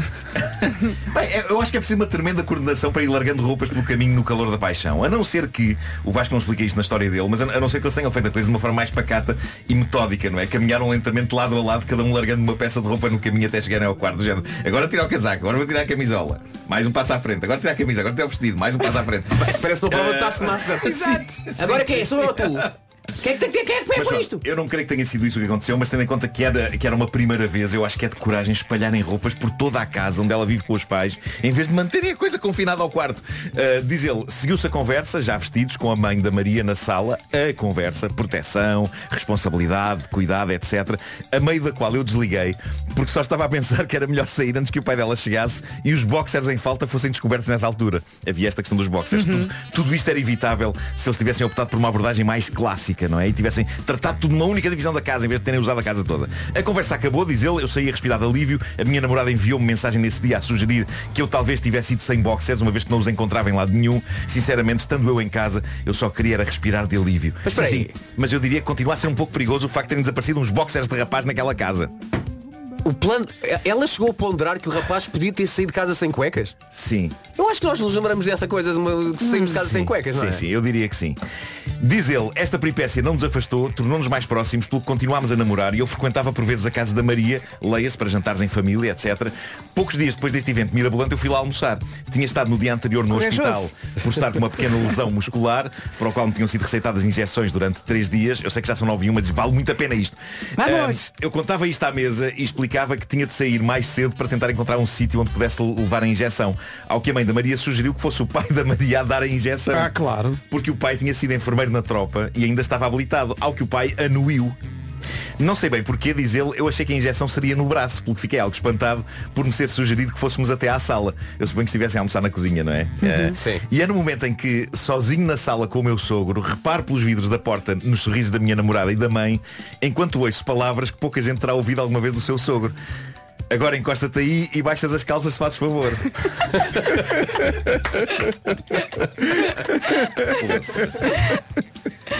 Bem, eu acho que é preciso uma tremenda coordenação para ir largando roupas pelo caminho no calor da paixão. A não ser que o Vasco não explica isto na história dele, mas a não ser que eles tenham feito a coisa de uma forma mais pacata e metódica, não é? Caminharam lentamente lado a lado, cada um largando uma peça de roupa no caminho até chegarem ao quarto do género. Agora tirar o casaco, agora vou tirar a camisola. Mais um passo à frente, agora tirar a camisa, agora tirar o vestido, mais um passo à frente. Mas parece uma prova de Taskmaster. Exato. Sim, agora quem é? Sou eu ou tu? Quem é por isto? Eu não creio que tenha sido isso que aconteceu, mas tendo em conta que era uma primeira vez, eu acho que é de coragem espalharem roupas por toda a casa onde ela vive com os pais, em vez de manterem a coisa confinada ao quarto. Diz ele, seguiu-se a conversa, já vestidos, com a mãe da Maria na sala, a conversa, proteção, responsabilidade, cuidado, etc., a meio da qual eu desliguei, porque só estava a pensar que era melhor sair antes que o pai dela chegasse e os boxers em falta fossem descobertos nessa altura. Havia esta questão dos boxers. Tudo isto era evitável se eles tivessem optado por uma abordagem mais clássica, não é? E tivessem tratado tudo numa única divisão da casa em vez de terem usado a casa toda. A conversa acabou, diz ele, eu saí a respirar de alívio. A minha namorada enviou-me mensagem nesse dia a sugerir que eu talvez tivesse ido sem boxers, uma vez que não os encontrava em lado nenhum. Sinceramente, estando eu em casa, eu só queria era respirar de alívio. Mas espera aí. Mas eu diria que continua a ser um pouco perigoso o facto de terem desaparecido uns boxers de rapaz naquela casa. O plano... Ela chegou a ponderar que o rapaz podia ter saído de casa sem cuecas? Sim. Eu acho que nós nos lembramos dessa coisa de sairmos de casa sem cuecas, não é? Sim, eu diria que sim. Diz ele, esta peripécia não nos afastou, tornou-nos mais próximos, pelo que continuámos a namorar e eu frequentava por vezes a casa da Maria, leia-se para jantares em família, etc. Poucos dias depois deste evento mirabolante eu fui lá almoçar. Tinha estado no dia anterior no hospital por estar com uma pequena lesão muscular, para o qual me tinham sido receitadas injeções durante 3 dias. Eu sei que já são 9 e 1, mas vale muito a pena isto. Eu contava isto à mesa e explicava indicava que tinha de sair mais cedo para tentar encontrar um sítio onde pudesse levar a injeção. Ao que a mãe da Maria sugeriu que fosse o pai da Maria a dar a injeção. Ah, claro. Porque o pai tinha sido enfermeiro na tropa e ainda estava habilitado. Ao que o pai anuiu. Não sei bem porquê, diz ele, eu achei que a injeção seria no braço, pelo que fiquei algo espantado por me ser sugerido que fôssemos até à sala. Eu suponho que estivessem a almoçar na cozinha, não é? Uhum. Sim. E é no momento em que, sozinho na sala com o meu sogro, reparo pelos vidros da porta nos sorrisos da minha namorada e da mãe, enquanto ouço palavras que pouca gente terá ouvido alguma vez do seu sogro. Agora encosta-te aí e baixas as calças, se fazes favor.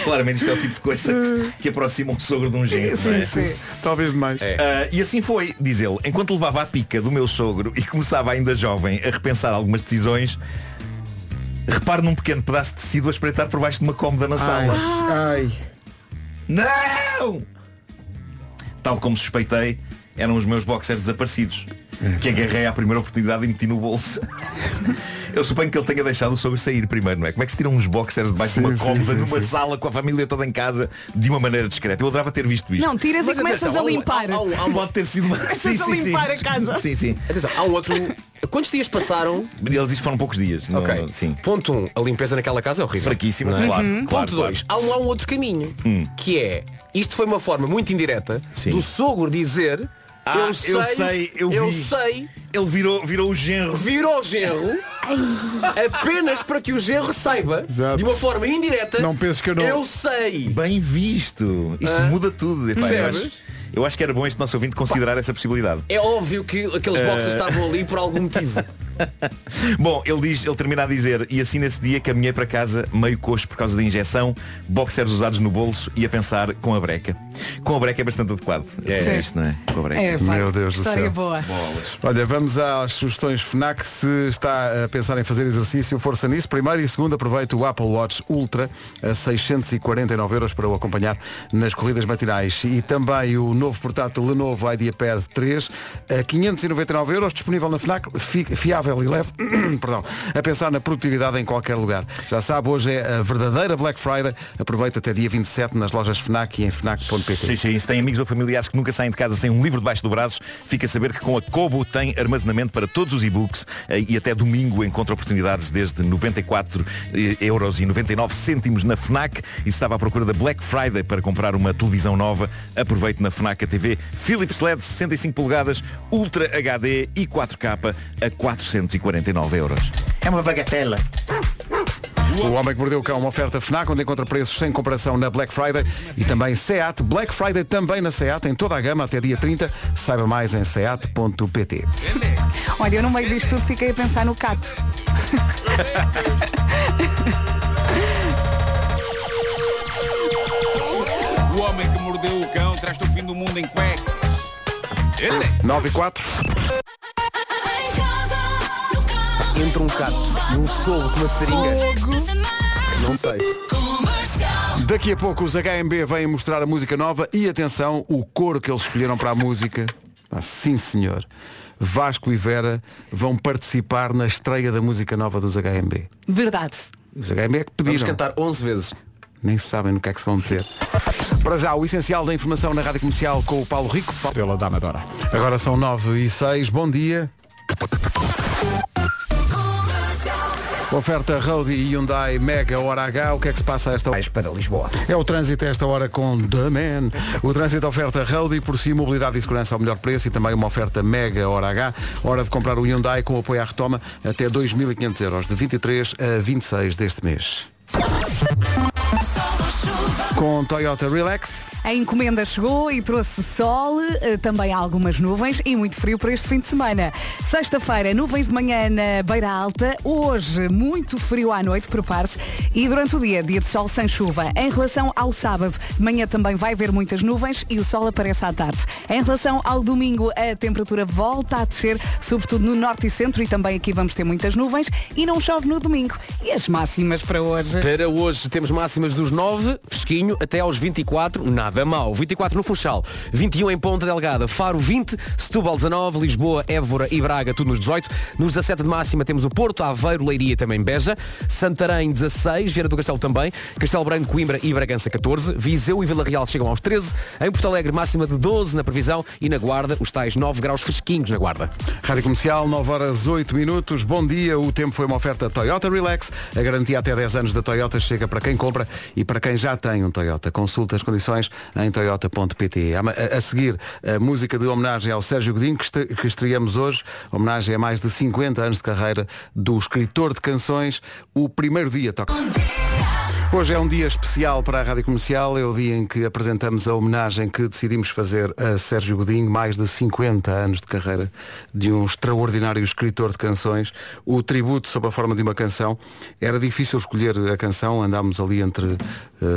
Claramente isto é o tipo de coisa que aproxima um sogro de um genro. Sim, não é? Sim, talvez demais. É. E assim foi, diz ele, enquanto levava a pica do meu sogro e começava ainda jovem a repensar algumas decisões, reparo num pequeno pedaço de tecido a espreitar por baixo de uma cômoda na sala. Ai. Não! Tal como suspeitei, eram os meus boxers desaparecidos, que agarrei à primeira oportunidade e meti no bolso. Eu suponho que ele tenha deixado o sogro sair primeiro, não é? Como é que se tiram uns boxers debaixo de uma cômoda, numa sala, com a família toda em casa, de uma maneira discreta? Eu adorava ter visto isto. Não, tiras mas e começas a limpar. Pode ter sido uma... Começas a limpar a casa. Sim, sim. Atenção, há um outro... Quantos dias passaram? Eles dizem que foram poucos dias. Ok. Não, sim. Ponto 1. A limpeza naquela casa é horrível. Fraquíssima, não é? Claro, claro. Ponto 2. Claro. Há um outro caminho, que é... Isto foi uma forma muito indireta do sogro dizer... Ah, eu sei. Ele virou o genro. Virou o genro. Apenas para que o genro saiba. Exato. De uma forma indireta. Não penses que eu não... Eu sei. Bem visto. Isso muda tudo. Epá, eu acho que era bom este nosso ouvinte considerar essa possibilidade. É óbvio que aqueles boxes estavam ali por algum motivo. Bom, ele termina a dizer: e assim nesse dia caminhei para casa meio coxo por causa da injeção, boxers usados no bolso e a pensar com a breca. Com a breca é bastante adequado. É isto, não é? Com a breca. Meu Deus do céu. História boa. Olha, vamos às sugestões FNAC. Se está a pensar em fazer exercício, força nisso. Primeiro e segundo, aproveite o Apple Watch Ultra a 649 euros para o acompanhar nas corridas matinais. E também o novo portátil Lenovo IdeaPad 3 a 599 euros, disponível na FNAC, fiável e leve, perdão, a pensar na produtividade em qualquer lugar. Já sabe, hoje é a verdadeira Black Friday. Aproveita até dia 27 nas lojas FNAC e em FNAC.pt. Sim, se tem amigos ou familiares que nunca saem de casa sem um livro debaixo do braço, fica a saber que com a Kobo tem armazenamento para todos os e-books e até domingo encontra oportunidades desde 94,99 euros na FNAC. E se estava à procura da Black Friday para comprar uma televisão nova, aproveite na FNAC a TV Philips LED 65 polegadas Ultra HD e 4K a 449 euros. É uma bagatela. O Homem que Mordeu o Cão, uma oferta FNAC, onde encontra preços sem comparação na Black Friday. E também SEAT, Black Friday também na SEAT, em toda a gama até dia 30. Saiba mais em seat.pt. Olha, eu no meio disto tudo fiquei a pensar no Cato. O Homem que Mordeu o Cão traz-te o fim do mundo em cuecas. 9 e 4. Entre um cato e um solo com uma seringa. Não sei. Daqui a pouco os HMB vêm mostrar a música nova e atenção, o coro que eles escolheram para a música. Ah, sim senhor. Vasco e Vera vão participar na estreia da música nova dos HMB. Verdade. Os HMB é que pediram. Vamos cantar 11 vezes. Nem sabem no que é que se vão meter. Para já, o essencial da informação na Rádio Comercial com o Paulo Rico. Pela Dama Dora. Agora são 9 e 6. Bom dia. Oferta Audi e Hyundai Mega Hora H. O que é que se passa a esta hora? Para Lisboa. É o trânsito a esta hora com The Man. O trânsito oferta Audi, por si, mobilidade e segurança ao melhor preço e também uma oferta Mega Hora H. Hora de comprar o Hyundai com apoio à retoma até 2.500 euros, de 23 a 26 deste mês. Com Toyota Relax. A encomenda chegou e trouxe sol, também algumas nuvens e muito frio para este fim de semana. Sexta-feira, nuvens de manhã na Beira Alta. Hoje, muito frio à noite, prepare-se. E durante o dia de sol sem chuva. Em relação ao sábado, manhã também vai haver muitas nuvens e o sol aparece à tarde. Em relação ao domingo, a temperatura volta a descer, sobretudo no norte e centro, e também aqui vamos ter muitas nuvens e não chove no domingo. E as máximas para hoje? Para hoje temos máximas dos 9, fresquinho, até aos 24, nada. Almada, Mau, 24 no Funchal, 21 em Ponta Delgada, Faro 20, Setúbal 19, Lisboa, Évora e Braga, tudo nos 18. Nos 17 de máxima temos o Porto, Aveiro, Leiria, também Beja, Santarém 16, Viana do Castelo também, Castelo Branco, Coimbra e Bragança 14, Viseu e Vila Real chegam aos 13, em Porto Alegre máxima de 12 na previsão e na Guarda, os tais 9 graus fresquinhos na Guarda. Rádio Comercial, 9 horas 8 minutos, bom dia, o tempo foi uma oferta Toyota Relax, a garantia até 10 anos da Toyota chega para quem compra e para quem já tem um Toyota. Consulta as condições em toyota.pt. A seguir, a música de homenagem ao Sérgio Godinho, que estreamos hoje, homenagem a mais de 50 anos de carreira do escritor de canções, o primeiro dia toca. Hoje é um dia especial para a Rádio Comercial, é o dia em que apresentamos a homenagem que decidimos fazer a Sérgio Godinho, mais de 50 anos de carreira de um extraordinário escritor de canções. O tributo sob a forma de uma canção, era difícil escolher a canção, andámos ali entre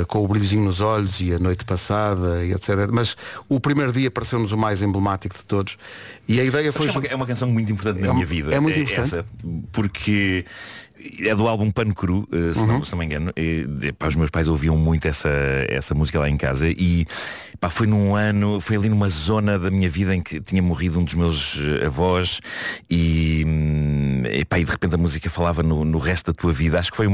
com o brilhozinho nos olhos e a noite passada e etc. Mas o primeiro dia pareceu-nos o mais emblemático de todos e a ideia foi... É uma canção muito importante na minha vida. É muito importante. Essa, porque... É do álbum Pano Cru, se não me engano. Os meus pais ouviam muito essa música lá em casa. E pá, foi num ano, foi ali numa zona da minha vida em que tinha morrido um dos meus avós. E de repente a música falava no resto da tua vida. Acho que foi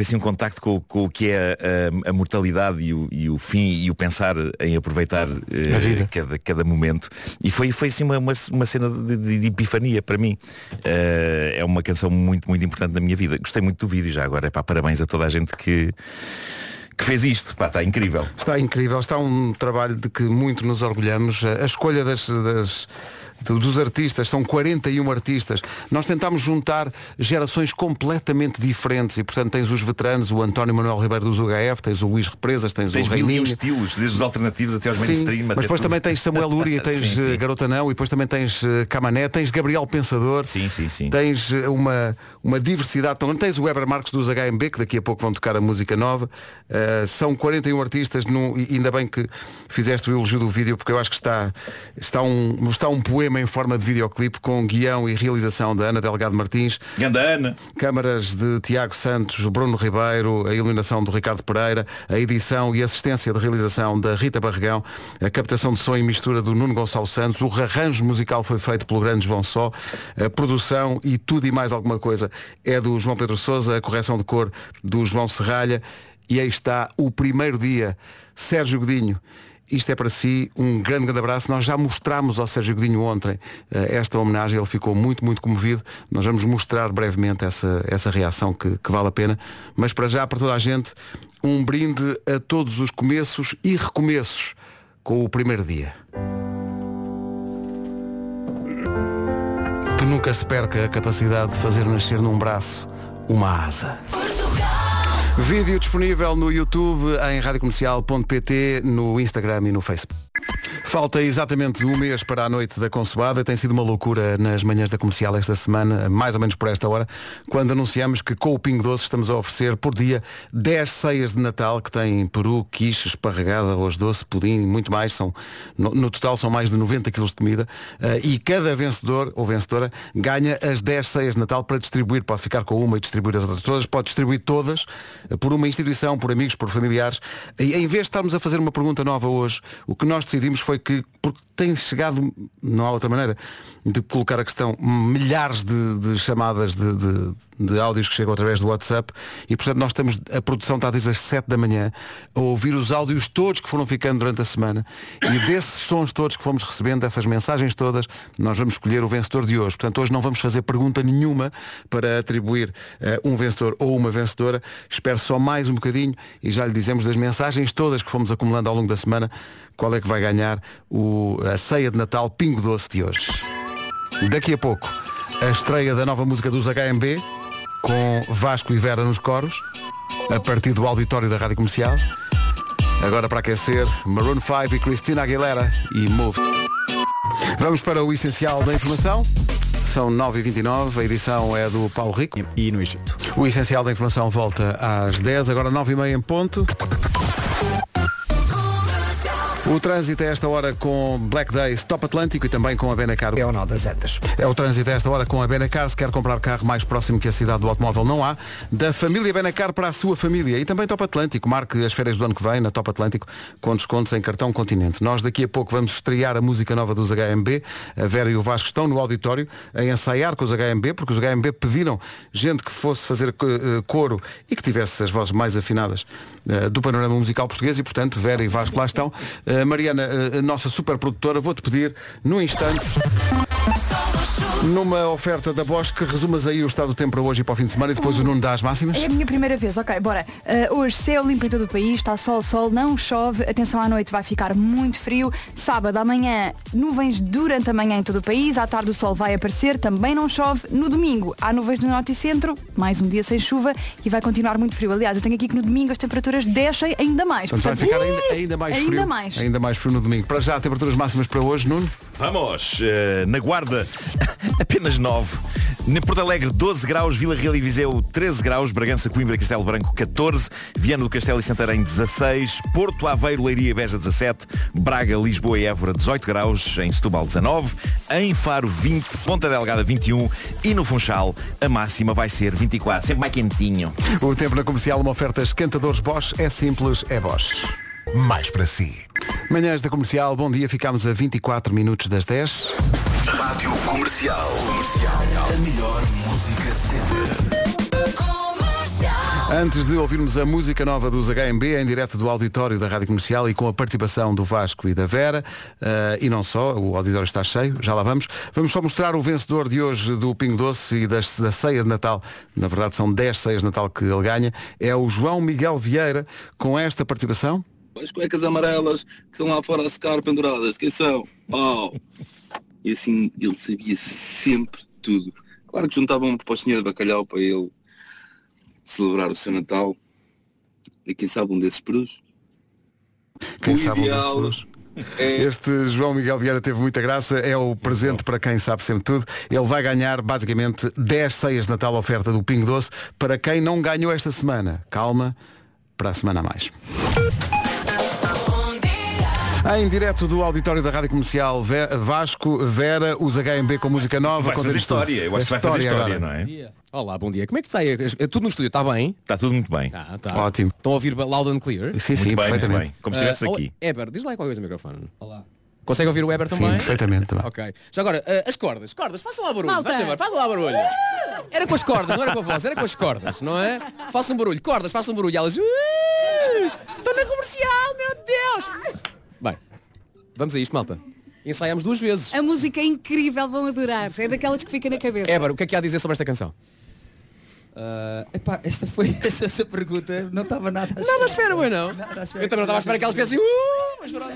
assim um contacto com o que é a mortalidade e o fim. E o pensar em aproveitar a vida. Cada momento. E foi assim uma cena de epifania para mim. É uma canção muito, muito importante da minha vida. Gostei muito do vídeo já agora. Parabéns a toda a gente que fez isto. Está incrível. Está incrível. Está um trabalho de que muito nos orgulhamos. A escolha dos artistas, são 41 artistas. Nós tentámos juntar gerações completamente diferentes e, portanto, tens os veteranos, o António Manuel Ribeiro dos UHF, tens o Luís Represas, tens o Rei Linho. Tens estilos, desde os alternativos até aos mainstream. Mas depois também tens Samuel Lúria, tens Garota Não, e depois também tens Camané, tens Gabriel Pensador, tens uma diversidade. Tens o Weber Marques dos HMB, que daqui a pouco vão tocar a música nova. São 41 artistas, e ainda bem que fizeste o elogio do vídeo, porque eu acho que está um poema em forma de videoclipe, com guião e realização da Ana Delgado Martins. Ganda Ana. Câmaras de Tiago Santos, Bruno Ribeiro, a iluminação do Ricardo Pereira, a edição e assistência de realização da Rita Barregão, a captação de som e mistura do Nuno Gonçalves Santos, o arranjo musical foi feito pelo grande João Só, a produção e tudo e mais alguma coisa é do João Pedro Sousa, a correção de cor do João Serralha, e aí está o primeiro dia. Sérgio Godinho, isto é para si um grande abraço. Nós já mostramos ao Sérgio Godinho ontem esta homenagem, ele ficou muito, muito comovido. Nós vamos mostrar brevemente essa reação que vale a pena. Mas para já, para toda a gente, um brinde a todos os começos e recomeços com o primeiro dia. Que nunca se perca a capacidade de fazer nascer num braço uma asa. Vídeo disponível no YouTube, em radiocomercial.pt, no Instagram e no Facebook. Falta exatamente um mês para a noite da Consoada. Tem sido uma loucura nas manhãs da Comercial esta semana, mais ou menos por esta hora, quando anunciamos que com o Pingo Doce estamos a oferecer por dia 10 ceias de Natal, que têm peru, quiche, esparregada, arroz doce, pudim e muito mais. No total são mais de 90 kg de comida. E cada vencedor ou vencedora ganha as 10 ceias de Natal para distribuir. Pode ficar com uma e distribuir as outras todas. Pode distribuir todas por uma instituição, por amigos, por familiares. E em vez de estarmos a fazer uma pergunta nova hoje, o que nós decidimos foi que, porque tem chegado, não há outra maneira de colocar a questão, milhares de chamadas de áudios que chegam através do WhatsApp, e portanto nós estamos, a produção está desde as 7 da manhã a ouvir os áudios todos que foram ficando durante a semana, e desses sons todos que fomos recebendo, dessas mensagens todas, nós vamos escolher o vencedor de hoje. Portanto hoje não vamos fazer pergunta nenhuma para atribuir um vencedor ou uma vencedora. Espero só mais um bocadinho e já lhe dizemos, das mensagens todas que fomos acumulando ao longo da semana, qual é que vai ganhar a ceia de Natal Pingo Doce de hoje. Daqui a pouco, a estreia da nova música dos HMB, com Vasco e Vera nos coros, a partir do auditório da Rádio Comercial. Agora, para aquecer, Maroon 5 e Christina Aguilera e Move. Vamos para o essencial da informação. São 9h29, a edição é do Paulo Rico. E no Egito. O essencial da informação volta às 10, agora 9h30 em ponto. O trânsito a esta hora com Black Days Top Atlântico e também com a Benecar. É o nó das Antas. É o trânsito a esta hora com a Benecar. Se quer comprar carro mais próximo que a cidade do automóvel, não há. Da família Benecar para a sua família. E também Top Atlântico. Marque as férias do ano que vem na Top Atlântico com descontos em cartão Continente. Nós daqui a pouco vamos estrear a música nova dos HMB. A Vera e o Vasco estão no auditório a ensaiar com os HMB, porque os HMB pediram gente que fosse fazer coro e que tivesse as vozes mais afinadas do panorama musical português e, portanto, Vera e Vasco lá estão. Mariana, nossa super produtora, vou-te pedir num instante, numa oferta da Bosch, que resumas aí o estado do tempo para hoje e para o fim de semana e depois o Nuno dá as máximas. É a minha primeira vez, ok, bora. Hoje céu limpo em todo o país, está sol, não chove, atenção, à noite vai ficar muito frio, sábado amanhã nuvens durante a manhã em todo o país, à tarde o sol vai aparecer, também não chove, no domingo há nuvens no norte e centro, mais um dia sem chuva e vai continuar muito frio, aliás, eu tenho aqui que no domingo as temperaturas descem ainda mais. Portanto, vai ficar ainda mais frio no domingo. Para já, temperaturas máximas para hoje, Nuno? Vamos, na Guarda apenas 9, na Porto Alegre 12 graus, Vila Real e Viseu 13 graus, Bragança, Coimbra e Castelo Branco 14, Viana do Castelo e Santarém 16, Porto, Aveiro, Leiria e Beja 17, Braga, Lisboa e Évora 18 graus, em Setúbal 19, em Faro 20, Ponta Delgada 21 e no Funchal a máxima vai ser 24, sempre mais quentinho. O tempo na Comercial, uma oferta Esquentadores Bosch, é simples, é Bosch. Mais para si. Manhãs da Comercial, bom dia, ficámos a 24 minutos das 10. Rádio Comercial. A melhor música sempre. Comercial. Antes de ouvirmos a música nova dos HMB, em direto do auditório da Rádio Comercial e com a participação do Vasco e da Vera, e não só, o auditório está cheio, já lá vamos. Vamos só mostrar o vencedor de hoje do Pingo Doce e da ceia de Natal. Na verdade são 10 ceias de Natal que ele ganha. É o João Miguel Vieira, com esta participação. As cuecas amarelas que estão lá fora a secar penduradas, quem são? Oh. E assim, ele sabia sempre tudo. Claro que juntavam uma postinha de bacalhau para ele celebrar o seu Natal. E quem sabe um desses perus? Quem o sabe ideal... um desses perus? É. Este João Miguel Vieira teve muita graça. É o presente para quem sabe sempre tudo. Ele vai ganhar basicamente 10 ceias de Natal, oferta do Pingo Doce. Para quem não ganhou esta semana, calma, para a semana a mais. Em direto do auditório da Rádio Comercial, Vasco, Vera, os HMB com música nova. Vai fazer história, eu acho que vai fazer história, não é? Olá, bom dia. Como é que está aí? É tudo no estúdio, está bem? Está tudo muito bem. Tá. Ótimo. Estão a ouvir loud and clear? Sim, muito bem, perfeitamente. Bem. Como se estivesse aqui. Éber, diz lá qual coisa no microfone. Olá. Consegue ouvir o Weber também? Sim, perfeitamente. Também. Ok. Já agora, as cordas, faça lá barulho. Faça lá barulho. Era com as cordas, não era com a voz, era com as cordas, não é? Façam barulho, cordas, façam barulho. Elas... Estou na Comercial, meu Deus! Bem, vamos a isto, malta. Ensaiámos 2 vezes. A música é incrível, vão adorar. É daquelas que fica na cabeça. Éber, o que é que há a dizer sobre esta canção? Essa pergunta não estava nada à espera. Não, mas espera, bem não. Eu também não estava à espera que elas fizessem... mas pronto.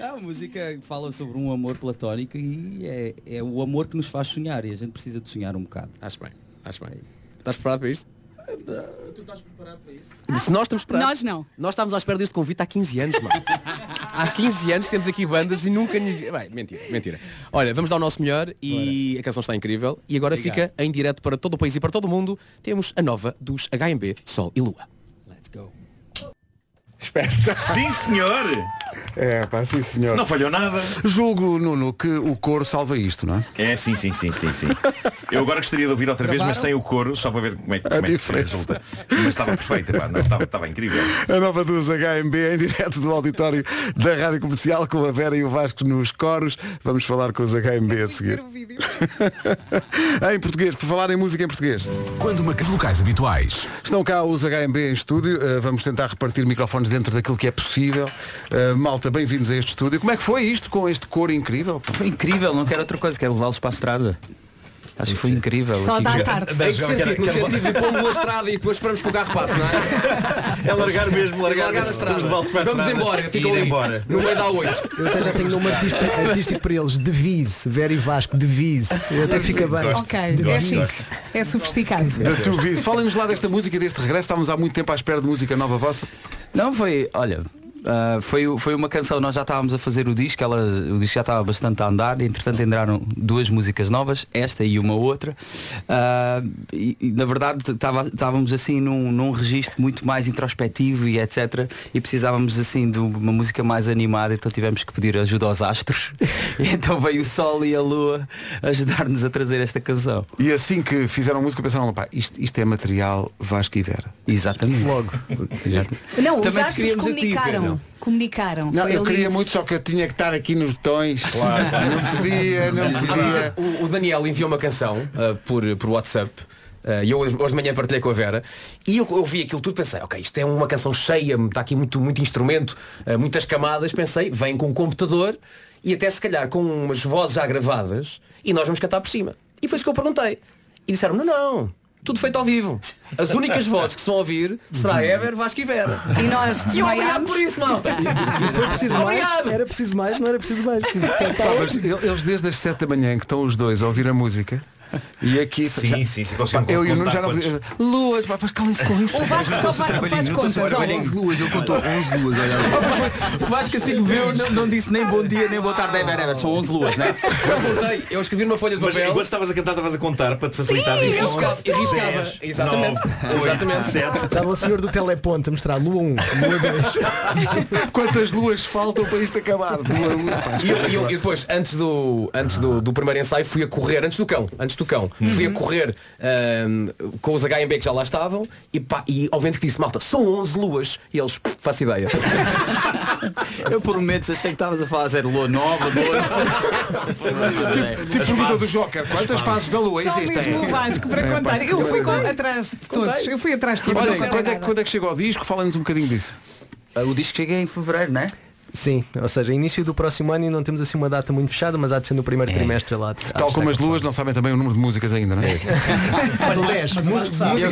A música fala sobre um amor platónico e é o amor que nos faz sonhar e a gente precisa de sonhar um bocado. Acho bem. Estás preparado para isto? Tu estás preparado para isso? Se nós estamos preparados. Nós não. Nós estávamos à espera deste convite há 15 anos, mano. Há 15 anos temos aqui bandas e nunca... Bem, mentira. Olha, vamos dar o nosso melhor e a canção está incrível e agora fica em direto para todo o país e para todo o mundo. Temos a nova dos HMB, Sol e Lua. Let's go. Esperta. Sim, senhor. É, pá, sim, senhor. Não falhou nada. Julgo, Nuno, que o coro salva isto, não é? É, sim. Eu agora gostaria de ouvir outra vez, mas sem o coro, só para ver como é que resulta. Mas estava perfeito, pá, não, estava incrível. A nova dos HMB em direto do auditório da Rádio Comercial com a Vera e o Vasco nos coros. Vamos falar com os HMB a seguir. Em português, por falar em música em português. Quando os locais habituais. Estão cá os HMB em estúdio, vamos tentar repartir microfones dentro daquilo que é possível. Malta, bem-vindos a este estúdio. Como é que foi isto com este cor incrível? Foi incrível, não quero outra coisa, quero levá-los para a estrada. Acho que foi incrível. Só dá à tarde. Em que sentido? No sentido de pôr-me na estrada e depois esperamos que o carro passe, não é? É largar a estrada. Vamos embora, ficam ali, no meio da 8. Eu até já tenho nome artístico para eles, Devise, Vera e Vasco, Devise. Eu até fica bem. Ok, é chique. É sofisticado. Falem-nos lá desta música e deste regresso. Estávamos há muito tempo à espera de música nova vossa. Não, foi, olha... Foi uma canção, nós já estávamos a fazer o disco, o disco já estava bastante a andar, entretanto entraram duas músicas novas, esta e uma outra, e na verdade estávamos assim num registro muito mais introspectivo e etc, e precisávamos assim de uma música mais animada, então tivemos que pedir ajuda aos astros, e então veio o Sol e a Lua ajudar-nos a trazer esta canção. E assim que fizeram a música pensaram, pá, isto é material Vasco e Vera. Exatamente. Logo. Não, também os astros comunicaram. Comunicaram. Não, eu queria muito, só que eu tinha que estar aqui nos botões. Claro, não podia. O Daniel enviou uma canção por WhatsApp. E eu hoje de manhã partilhei com a Vera. E eu vi aquilo tudo, pensei, ok, isto é uma canção cheia, está aqui muito instrumento, muitas camadas. Pensei, vem com um computador e até se calhar com umas vozes já gravadas e nós vamos cantar por cima. E foi isso que eu perguntei. E disseram, não. Tudo feito ao vivo. As únicas vozes que se vão ouvir será Ever, Vasco e Vera. E nós desmaiámos. Obrigado por isso, malta. Foi preciso mais, era preciso mais, não era preciso mais. Eles desde as 7 da manhã que estão os dois a ouvir a música. E aqui sim, eu e o Nuno já não podia. Luas, mas calem-se com isso. O Vasco só faz contas. Luas, ele contou 11 luas. O Vasco assim que viu, não disse nem bom dia, nem boa tarde, são 11 luas, não é? Eu escrevi numa folha de papel. Mas enquanto estavas a cantar, estavas a contar para te facilitar. Sim, e riscava. Exatamente. 7. Estava o senhor do teleponto a mostrar lua 1, lua 2. Quantas luas faltam para isto acabar? E depois, antes do primeiro ensaio, fui a correr, antes do cão, fui a correr com os HMB que já lá estavam e ao vento que disse, malta, são 11 luas e eles, faço ideia. Eu por momentos achei que estavas a falar zero lua nova, tipo pergunta do Joker, quantas fases da lua existem? Só mesmo o Vasco para contar. Eu fui atrás de todos. Olha, quando é que chegou ao disco? Fala-nos um bocadinho disso. O disco chega em fevereiro, não é? Sim, ou seja, início do próximo ano e não temos assim uma data muito fechada, mas há de ser no primeiro trimestre lá. Tal como as luas, não sabem também o número de músicas ainda, não é? São 10,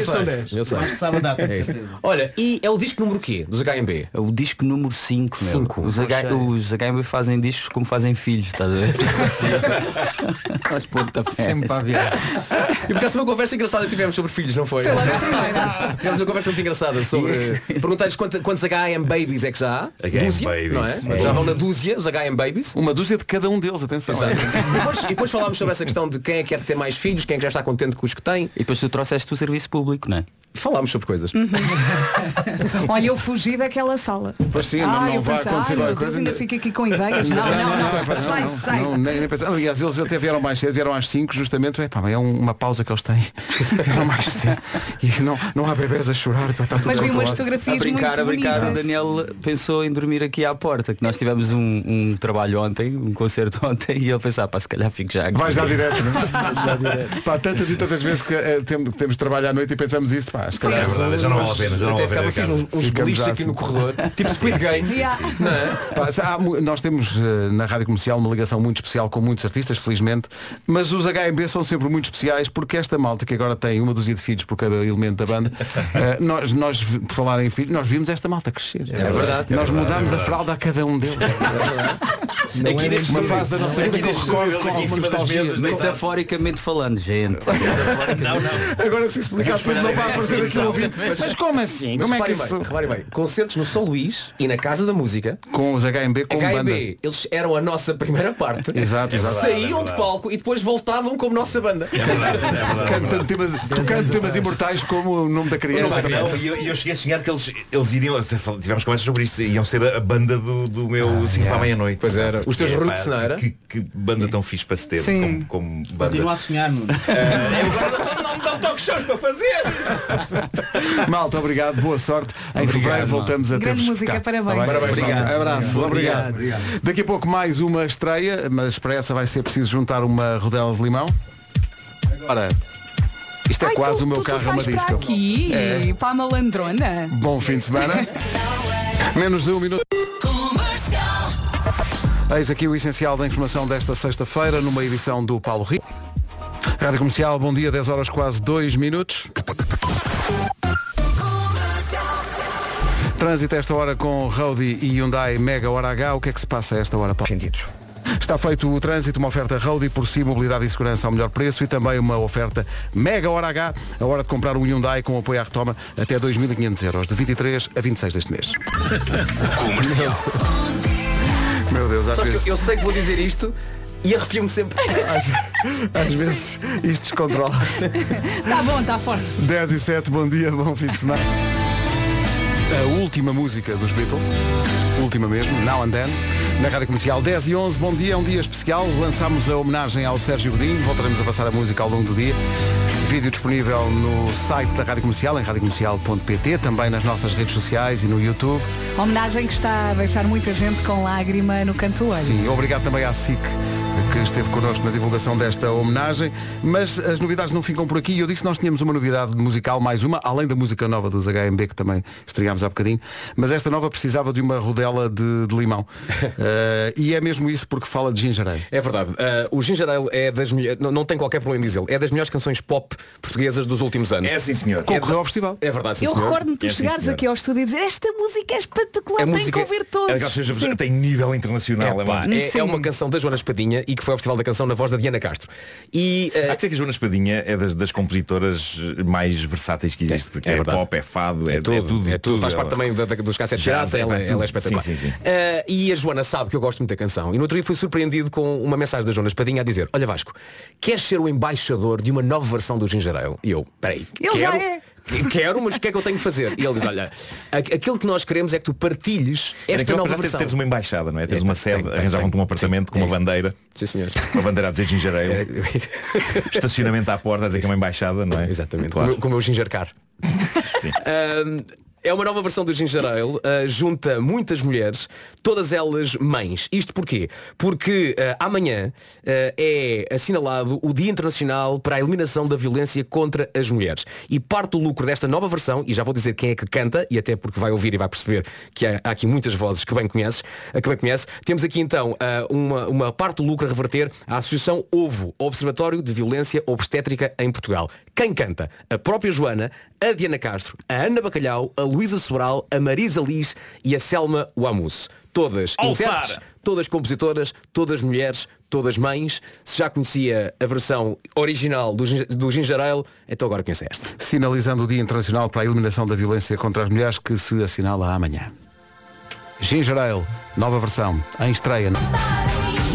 são 10. Eu acho que sabe a data, de certeza. Olha, e é o disco número quê? Dos HMB? É o disco número 5. Os HMB fazem discos como fazem filhos, estás a ver? Mas pontapés. Sempre para a vida. E por acaso uma conversa engraçada que tivemos sobre filhos, não foi? Tivemos uma conversa muito engraçada sobre... Perguntar-lhes quantos HM Babies é que já há? HM Babies. É? Já vão na dúzia, os HM Babies. Uma dúzia de cada um deles, atenção. E depois falámos sobre essa questão de quem é que quer ter mais filhos, quem é que já está contente com os que tem. E depois tu trouxeste o serviço público, não é? Falámos sobre coisas. Olha, eu fugi daquela sala. Pois sim, não vai acontecer mais coisa. Ainda fica aqui com ideias. Não, sai. Não, aliás, eles até vieram mais cedo, vieram às 5, justamente. É uma pausa que eles têm. Vieram mais cedo. E não há bebês a chorar. Mas vi umas fotografias muito bonitas. A brincar, o Daniel pensou em dormir aqui à porta, que nós tivemos um trabalho ontem, um concerto ontem, e ele pensava, se calhar fico já aqui. Vai já direto, não? Pá, tantas e tantas vezes que temos trabalho à noite e pensamos isso, pá. Acho que é verdade, já não vale a pena. Eu fiz uns bolistas aqui no corredor, tipo Squid Game. Nós temos na Rádio Comercial uma ligação muito especial com muitos artistas, felizmente, mas os HMB são sempre muito especiais, porque esta malta que agora tem uma dúzia de filhos por cada elemento da banda, nós, por falar em filhos, nós vimos esta malta crescer. É verdade. Nós mudámos a fralda a cada um deles. Aqui neste uma fase da nossa vida que eu recordo com alguma nostalgia. Metaforicamente falando, gente. Agora se explicar tudo não vai aparecer. Mas como assim? Como é que isso? Reparem bem, concertos no São Luís e na Casa da Música com os HMB como banda. Eles eram a nossa primeira parte. Exato. Saíam de palco e depois voltavam como nossa banda. Tocando temas imortais como o nome da criança. E eu cheguei a sonhar que eles iriam, tivemos conversas sobre isso, iam ser a banda do meu 5 para a meia-noite. Pois era. Os teus roots, não era? Que banda tão fixe para se ter como banda. Continua a sonhar, Nuno. Não me dão toque shows para fazer. Malta, obrigado, boa sorte. Em fevereiro voltamos a ter música, parabéns. Abraço, obrigado. Daqui a pouco mais uma estreia, mas para essa vai ser preciso juntar uma rodela de limão. Agora, isto é quase o meu carro uma disco. Aqui, para a malandrona. Bom fim de semana. Menos de um minuto. Eis aqui o essencial da informação desta sexta-feira, numa edição do Paulo Rico. Rádio Comercial, bom dia, 10 horas quase 2 minutos. Trânsito a esta hora com Audi e Hyundai Mega Hora H. O que é que se passa a esta hora, Paulo? Sentidos. Está feito o trânsito, uma oferta Road e por si, mobilidade e segurança ao melhor preço e também uma oferta Mega Hora H, a hora de comprar um Hyundai com apoio à retoma até 2.500 euros, de 23 a 26 deste mês. Comercial. Meu Deus, às vezes... eu sei que vou dizer isto e arrepio-me sempre. Às vezes isto descontrola-se. Está bom, está forte. 10 e 7, bom dia, bom fim de semana. A última música dos Beatles, última mesmo, Now and Then, na Rádio Comercial. 10 e 11, bom dia, é um dia especial. Lançámos a homenagem ao Sérgio Godinho, voltaremos a passar a música ao longo do dia. Vídeo disponível no site da Rádio Comercial, em radiocomercial.pt, também nas nossas redes sociais e no YouTube. Homenagem que está a deixar muita gente com lágrima no canto do olho. Sim, obrigado também à SIC, que esteve connosco na divulgação desta homenagem. Mas as novidades não ficam por aqui. Eu disse que nós tínhamos uma novidade musical, mais uma, além da música nova dos HMB, que também estreámos há bocadinho. Mas esta nova precisava de uma rodela de limão. E é mesmo isso, porque fala de ginger ale. É verdade. O ginger ale é das melhores, não tem qualquer problema em dizê-lo, é das melhores canções pop portuguesas dos últimos anos. É, sim, senhor. Concorreu ao festival. É verdade, sim, senhor. Eu recordo-me tu chegares aqui ao estúdio e dizer esta música é espetacular, tem que ouvir todos. Tem nível internacional. É uma canção da Joana Espadinha e que foi ao Festival da Canção na voz da Diana Castro. E há que dizer que a Joana Espadinha é das compositoras mais versáteis que existe, porque é pop, é fado, é tudo. É tudo. Faz parte também dos cassetes de jazz, ela é espetacular. Sim. E a Joana sabe que eu gosto muito da canção. E no outro dia fui surpreendido com uma mensagem da Joana Espadinha a dizer: olha Vasco, queres ser o embaixador de uma nova versão do ginger ale? E eu, peraí, quero, mas o que é que eu tenho que fazer? E ele diz, olha, aquilo que nós queremos é que tu partilhes esta nova versão. Teres uma embaixada, não é? Teres uma sede, arranjavam-te um apartamento com uma bandeira. Sim, senhor. Uma bandeira a dizer ginger ale. Estacionamento à porta a dizer que é uma embaixada, não é? Exatamente, claro. Como o ginger car. Sim. É uma nova versão do ginger ale, junta muitas mulheres, todas elas mães. Isto porquê? Porque amanhã é assinalado o Dia Internacional para a Eliminação da Violência contra as Mulheres. E parte do lucro desta nova versão, e já vou dizer quem é que canta, e até porque vai ouvir e vai perceber que há aqui muitas vozes que bem conhece. Temos aqui então uma parte do lucro a reverter à Associação OVO, Observatório de Violência Obstétrica em Portugal. Quem canta? A própria Joana, a Diana Castro, a Ana Bacalhau, a Luísa Sobral, a Marisa Liz e a Selma Wamus. Todas intérpretes, todas compositoras, todas mulheres, todas mães. Se já conhecia a versão original do ginger ale, então agora conhece esta. Sinalizando o Dia Internacional para a Eliminação da Violência contra as Mulheres, que se assinala amanhã. Ginger ale, nova versão, em estreia.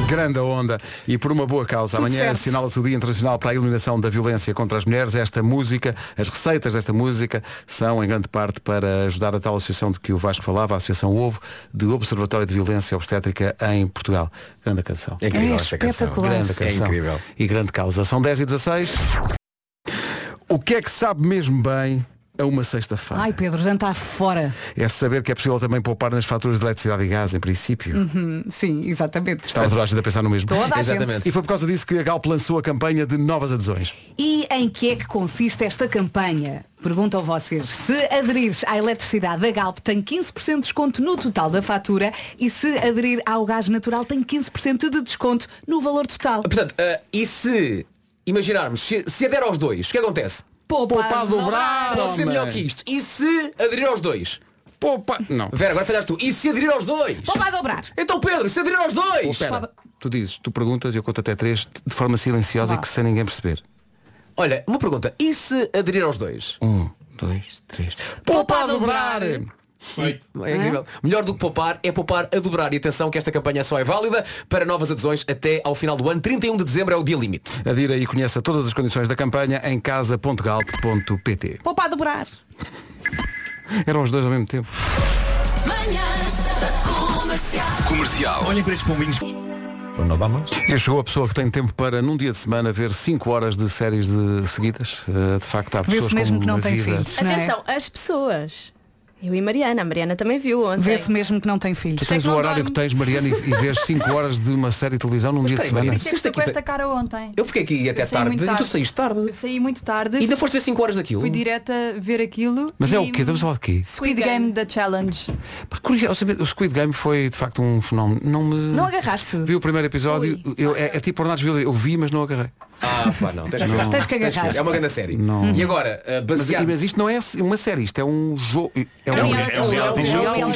Grande onda, e por uma boa causa. Tudo amanhã assinala-se o Dia Internacional para a Eliminação da Violência contra as Mulheres. Esta música, as receitas desta música são em grande parte para ajudar a tal associação de que o Vasco falava, a Associação OVO, de Observatório de Violência Obstétrica em Portugal. Grande canção. É incrível esta canção. Grande canção. É incrível. E grande causa. São 10 e 16. O que é que sabe mesmo bem a uma sexta-feira? Ai Pedro, jantar fora. É saber que é possível também poupar nas faturas de eletricidade e gás, em princípio. Sim, exatamente. Estava toda a gente a pensar no mesmo. Exatamente. E foi por causa disso que a Galp lançou a campanha de novas adesões. E em que é que consiste esta campanha? Perguntam vocês. Se aderires à eletricidade da Galp, tem 15% de desconto no total da fatura, e se aderir ao gás natural, tem 15% de desconto no valor total. Portanto, e se imaginarmos, se ader aos dois, o que acontece? Poupa dobrar. Pode ser melhor que isto. E se aderir aos dois? Poupa. Não. Vera, agora falhaste tu. E se aderir aos dois? Poupa dobrar. Então Pedro, se aderir aos dois? Tu dizes, tu perguntas, eu conto até 3 de forma silenciosa e que sem ninguém perceber. Olha, uma pergunta. E se aderir aos dois? 1, 2, 3. Poupa dobrar. Feito. É incrível. Melhor do que poupar é poupar a dobrar. E atenção que esta campanha só é válida para novas adesões até ao final do ano. 31 de dezembro é o dia limite. Adira e conheça todas as condições da campanha em casa.galp.pt. Poupar a dobrar. Eram os dois ao mesmo tempo. Manhãs da Comercial. Olhem para estes pombinhos. E chegou a pessoa que tem tempo para, num dia de semana, ver 5 horas de séries de seguidas. De facto, há pessoas mesmo que não têm filhos. Atenção, as pessoas. Eu e Mariana, a Mariana também viu ontem. Vê-se mesmo que não tem filhos. Tu tens o horário que tens, Mariana, e vês 5 horas de uma série de televisão num dia de semana. Mas fiquei com esta cara ontem. Eu fiquei aqui até tarde e tu saíste tarde. Eu saí muito tarde. E ainda foste ver 5 horas daquilo? Fui direta ver aquilo. Mas é o quê? Estamos a falar de quê? Squid Game da Challenge. O Squid Game foi de facto um fenómeno. Não agarraste? Vi o primeiro episódio. É tipo Ornados Vila. Eu vi, mas não agarrei. Ah, pá, não. Tens que agarrar. É uma grande série. Não. E agora, baseado... Mas isto não é uma série, isto é um jogo. É um reality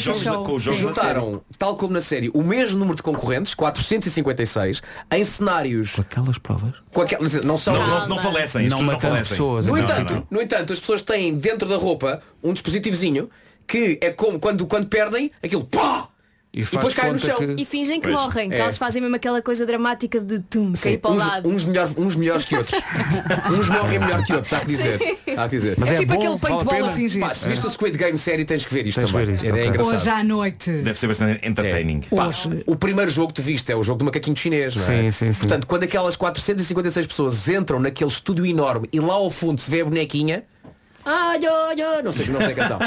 show. Juntaram, tal como na série, o mesmo número de concorrentes, 456, em cenários... Com aquelas provas? Com aquelas... Não são... Não falecem. Não matam pessoas. No entanto, as pessoas têm dentro da roupa um dispositivozinho que é como quando perdem, aquilo... pá! E depois caem no chão. Que... E fingem que morrem. É. Eles fazem mesmo aquela coisa dramática de cair para o lado. Uns melhores que outros. Uns morrem melhor que outros, há que dizer. Mas é tipo bom, aquele paintball a fingir. Pá, se viste o Squid Game série, tens que ver isto também. Isto. É engraçado. Hoje à noite. Deve ser bastante entertaining. É. Pá, o primeiro jogo que tu viste é o jogo do macaquinho chinês, não é? Sim. Portanto, quando aquelas 456 pessoas entram naquele estúdio enorme e lá ao fundo se vê a bonequinha... Ah, não sei a canção.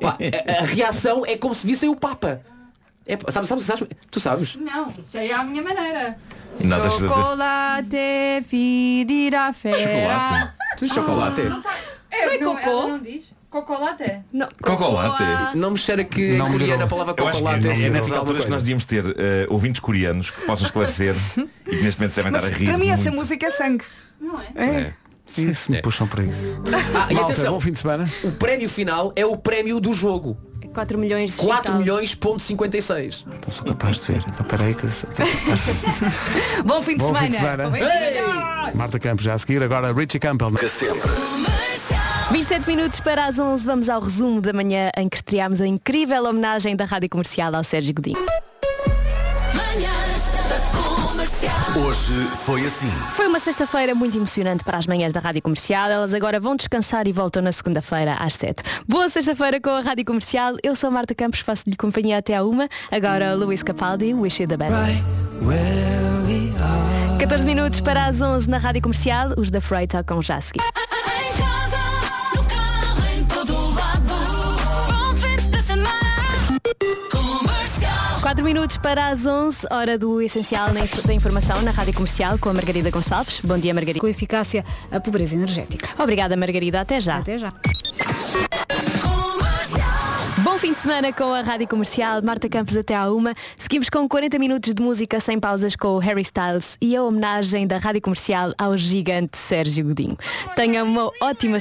Pá, a reação é como se vissem o Papa. É, sabes? Tu sabes? Não, isso aí é a minha maneira. Nada. Chocolate, fidirá fera. Chocolate? Não tá. É cocô? Não diz? Cocolate? Cocolate? Não me cheira que não me a palavra cocolate. É nessas alturas que nós devíamos ter ouvintes coreanos que possam esclarecer e que neste momento devem estar a rir. Para mim essa música é sangue. Não é? É. Sim, se me puxam para isso. E atenção, bom fim de semana. O prémio final é o prémio do jogo. 4 milhões.56. Então sou capaz de ver. Então peraí que... Bom fim de semana. Marta Campos já a seguir, agora Richie Campbell. 27 minutos para as 11, vamos ao resumo da manhã em que estreámos a incrível homenagem da Rádio Comercial ao Sérgio Godinho. Hoje foi assim. Foi uma sexta-feira muito emocionante para as manhãs da Rádio Comercial. Elas agora vão descansar e voltam na segunda-feira às 7. Boa sexta-feira com a Rádio Comercial. Eu sou a Marta Campos, faço-lhe companhia até à 1. Agora Luís Capaldi, Wish You The Best. 14 minutos para as 11 na Rádio Comercial. Os da Frey tocam já a seguir. Minutos para as 11, hora do essencial da informação na Rádio Comercial com a Margarida Gonçalves. Bom dia, Margarida. Com eficácia, a pobreza energética. Obrigada, Margarida. Até já. Até já. Bom fim de semana com a Rádio Comercial. Marta Campos até à 1. Seguimos com 40 minutos de música sem pausas com o Harry Styles e a homenagem da Rádio Comercial ao gigante Sérgio Godinho. Tenha uma ótima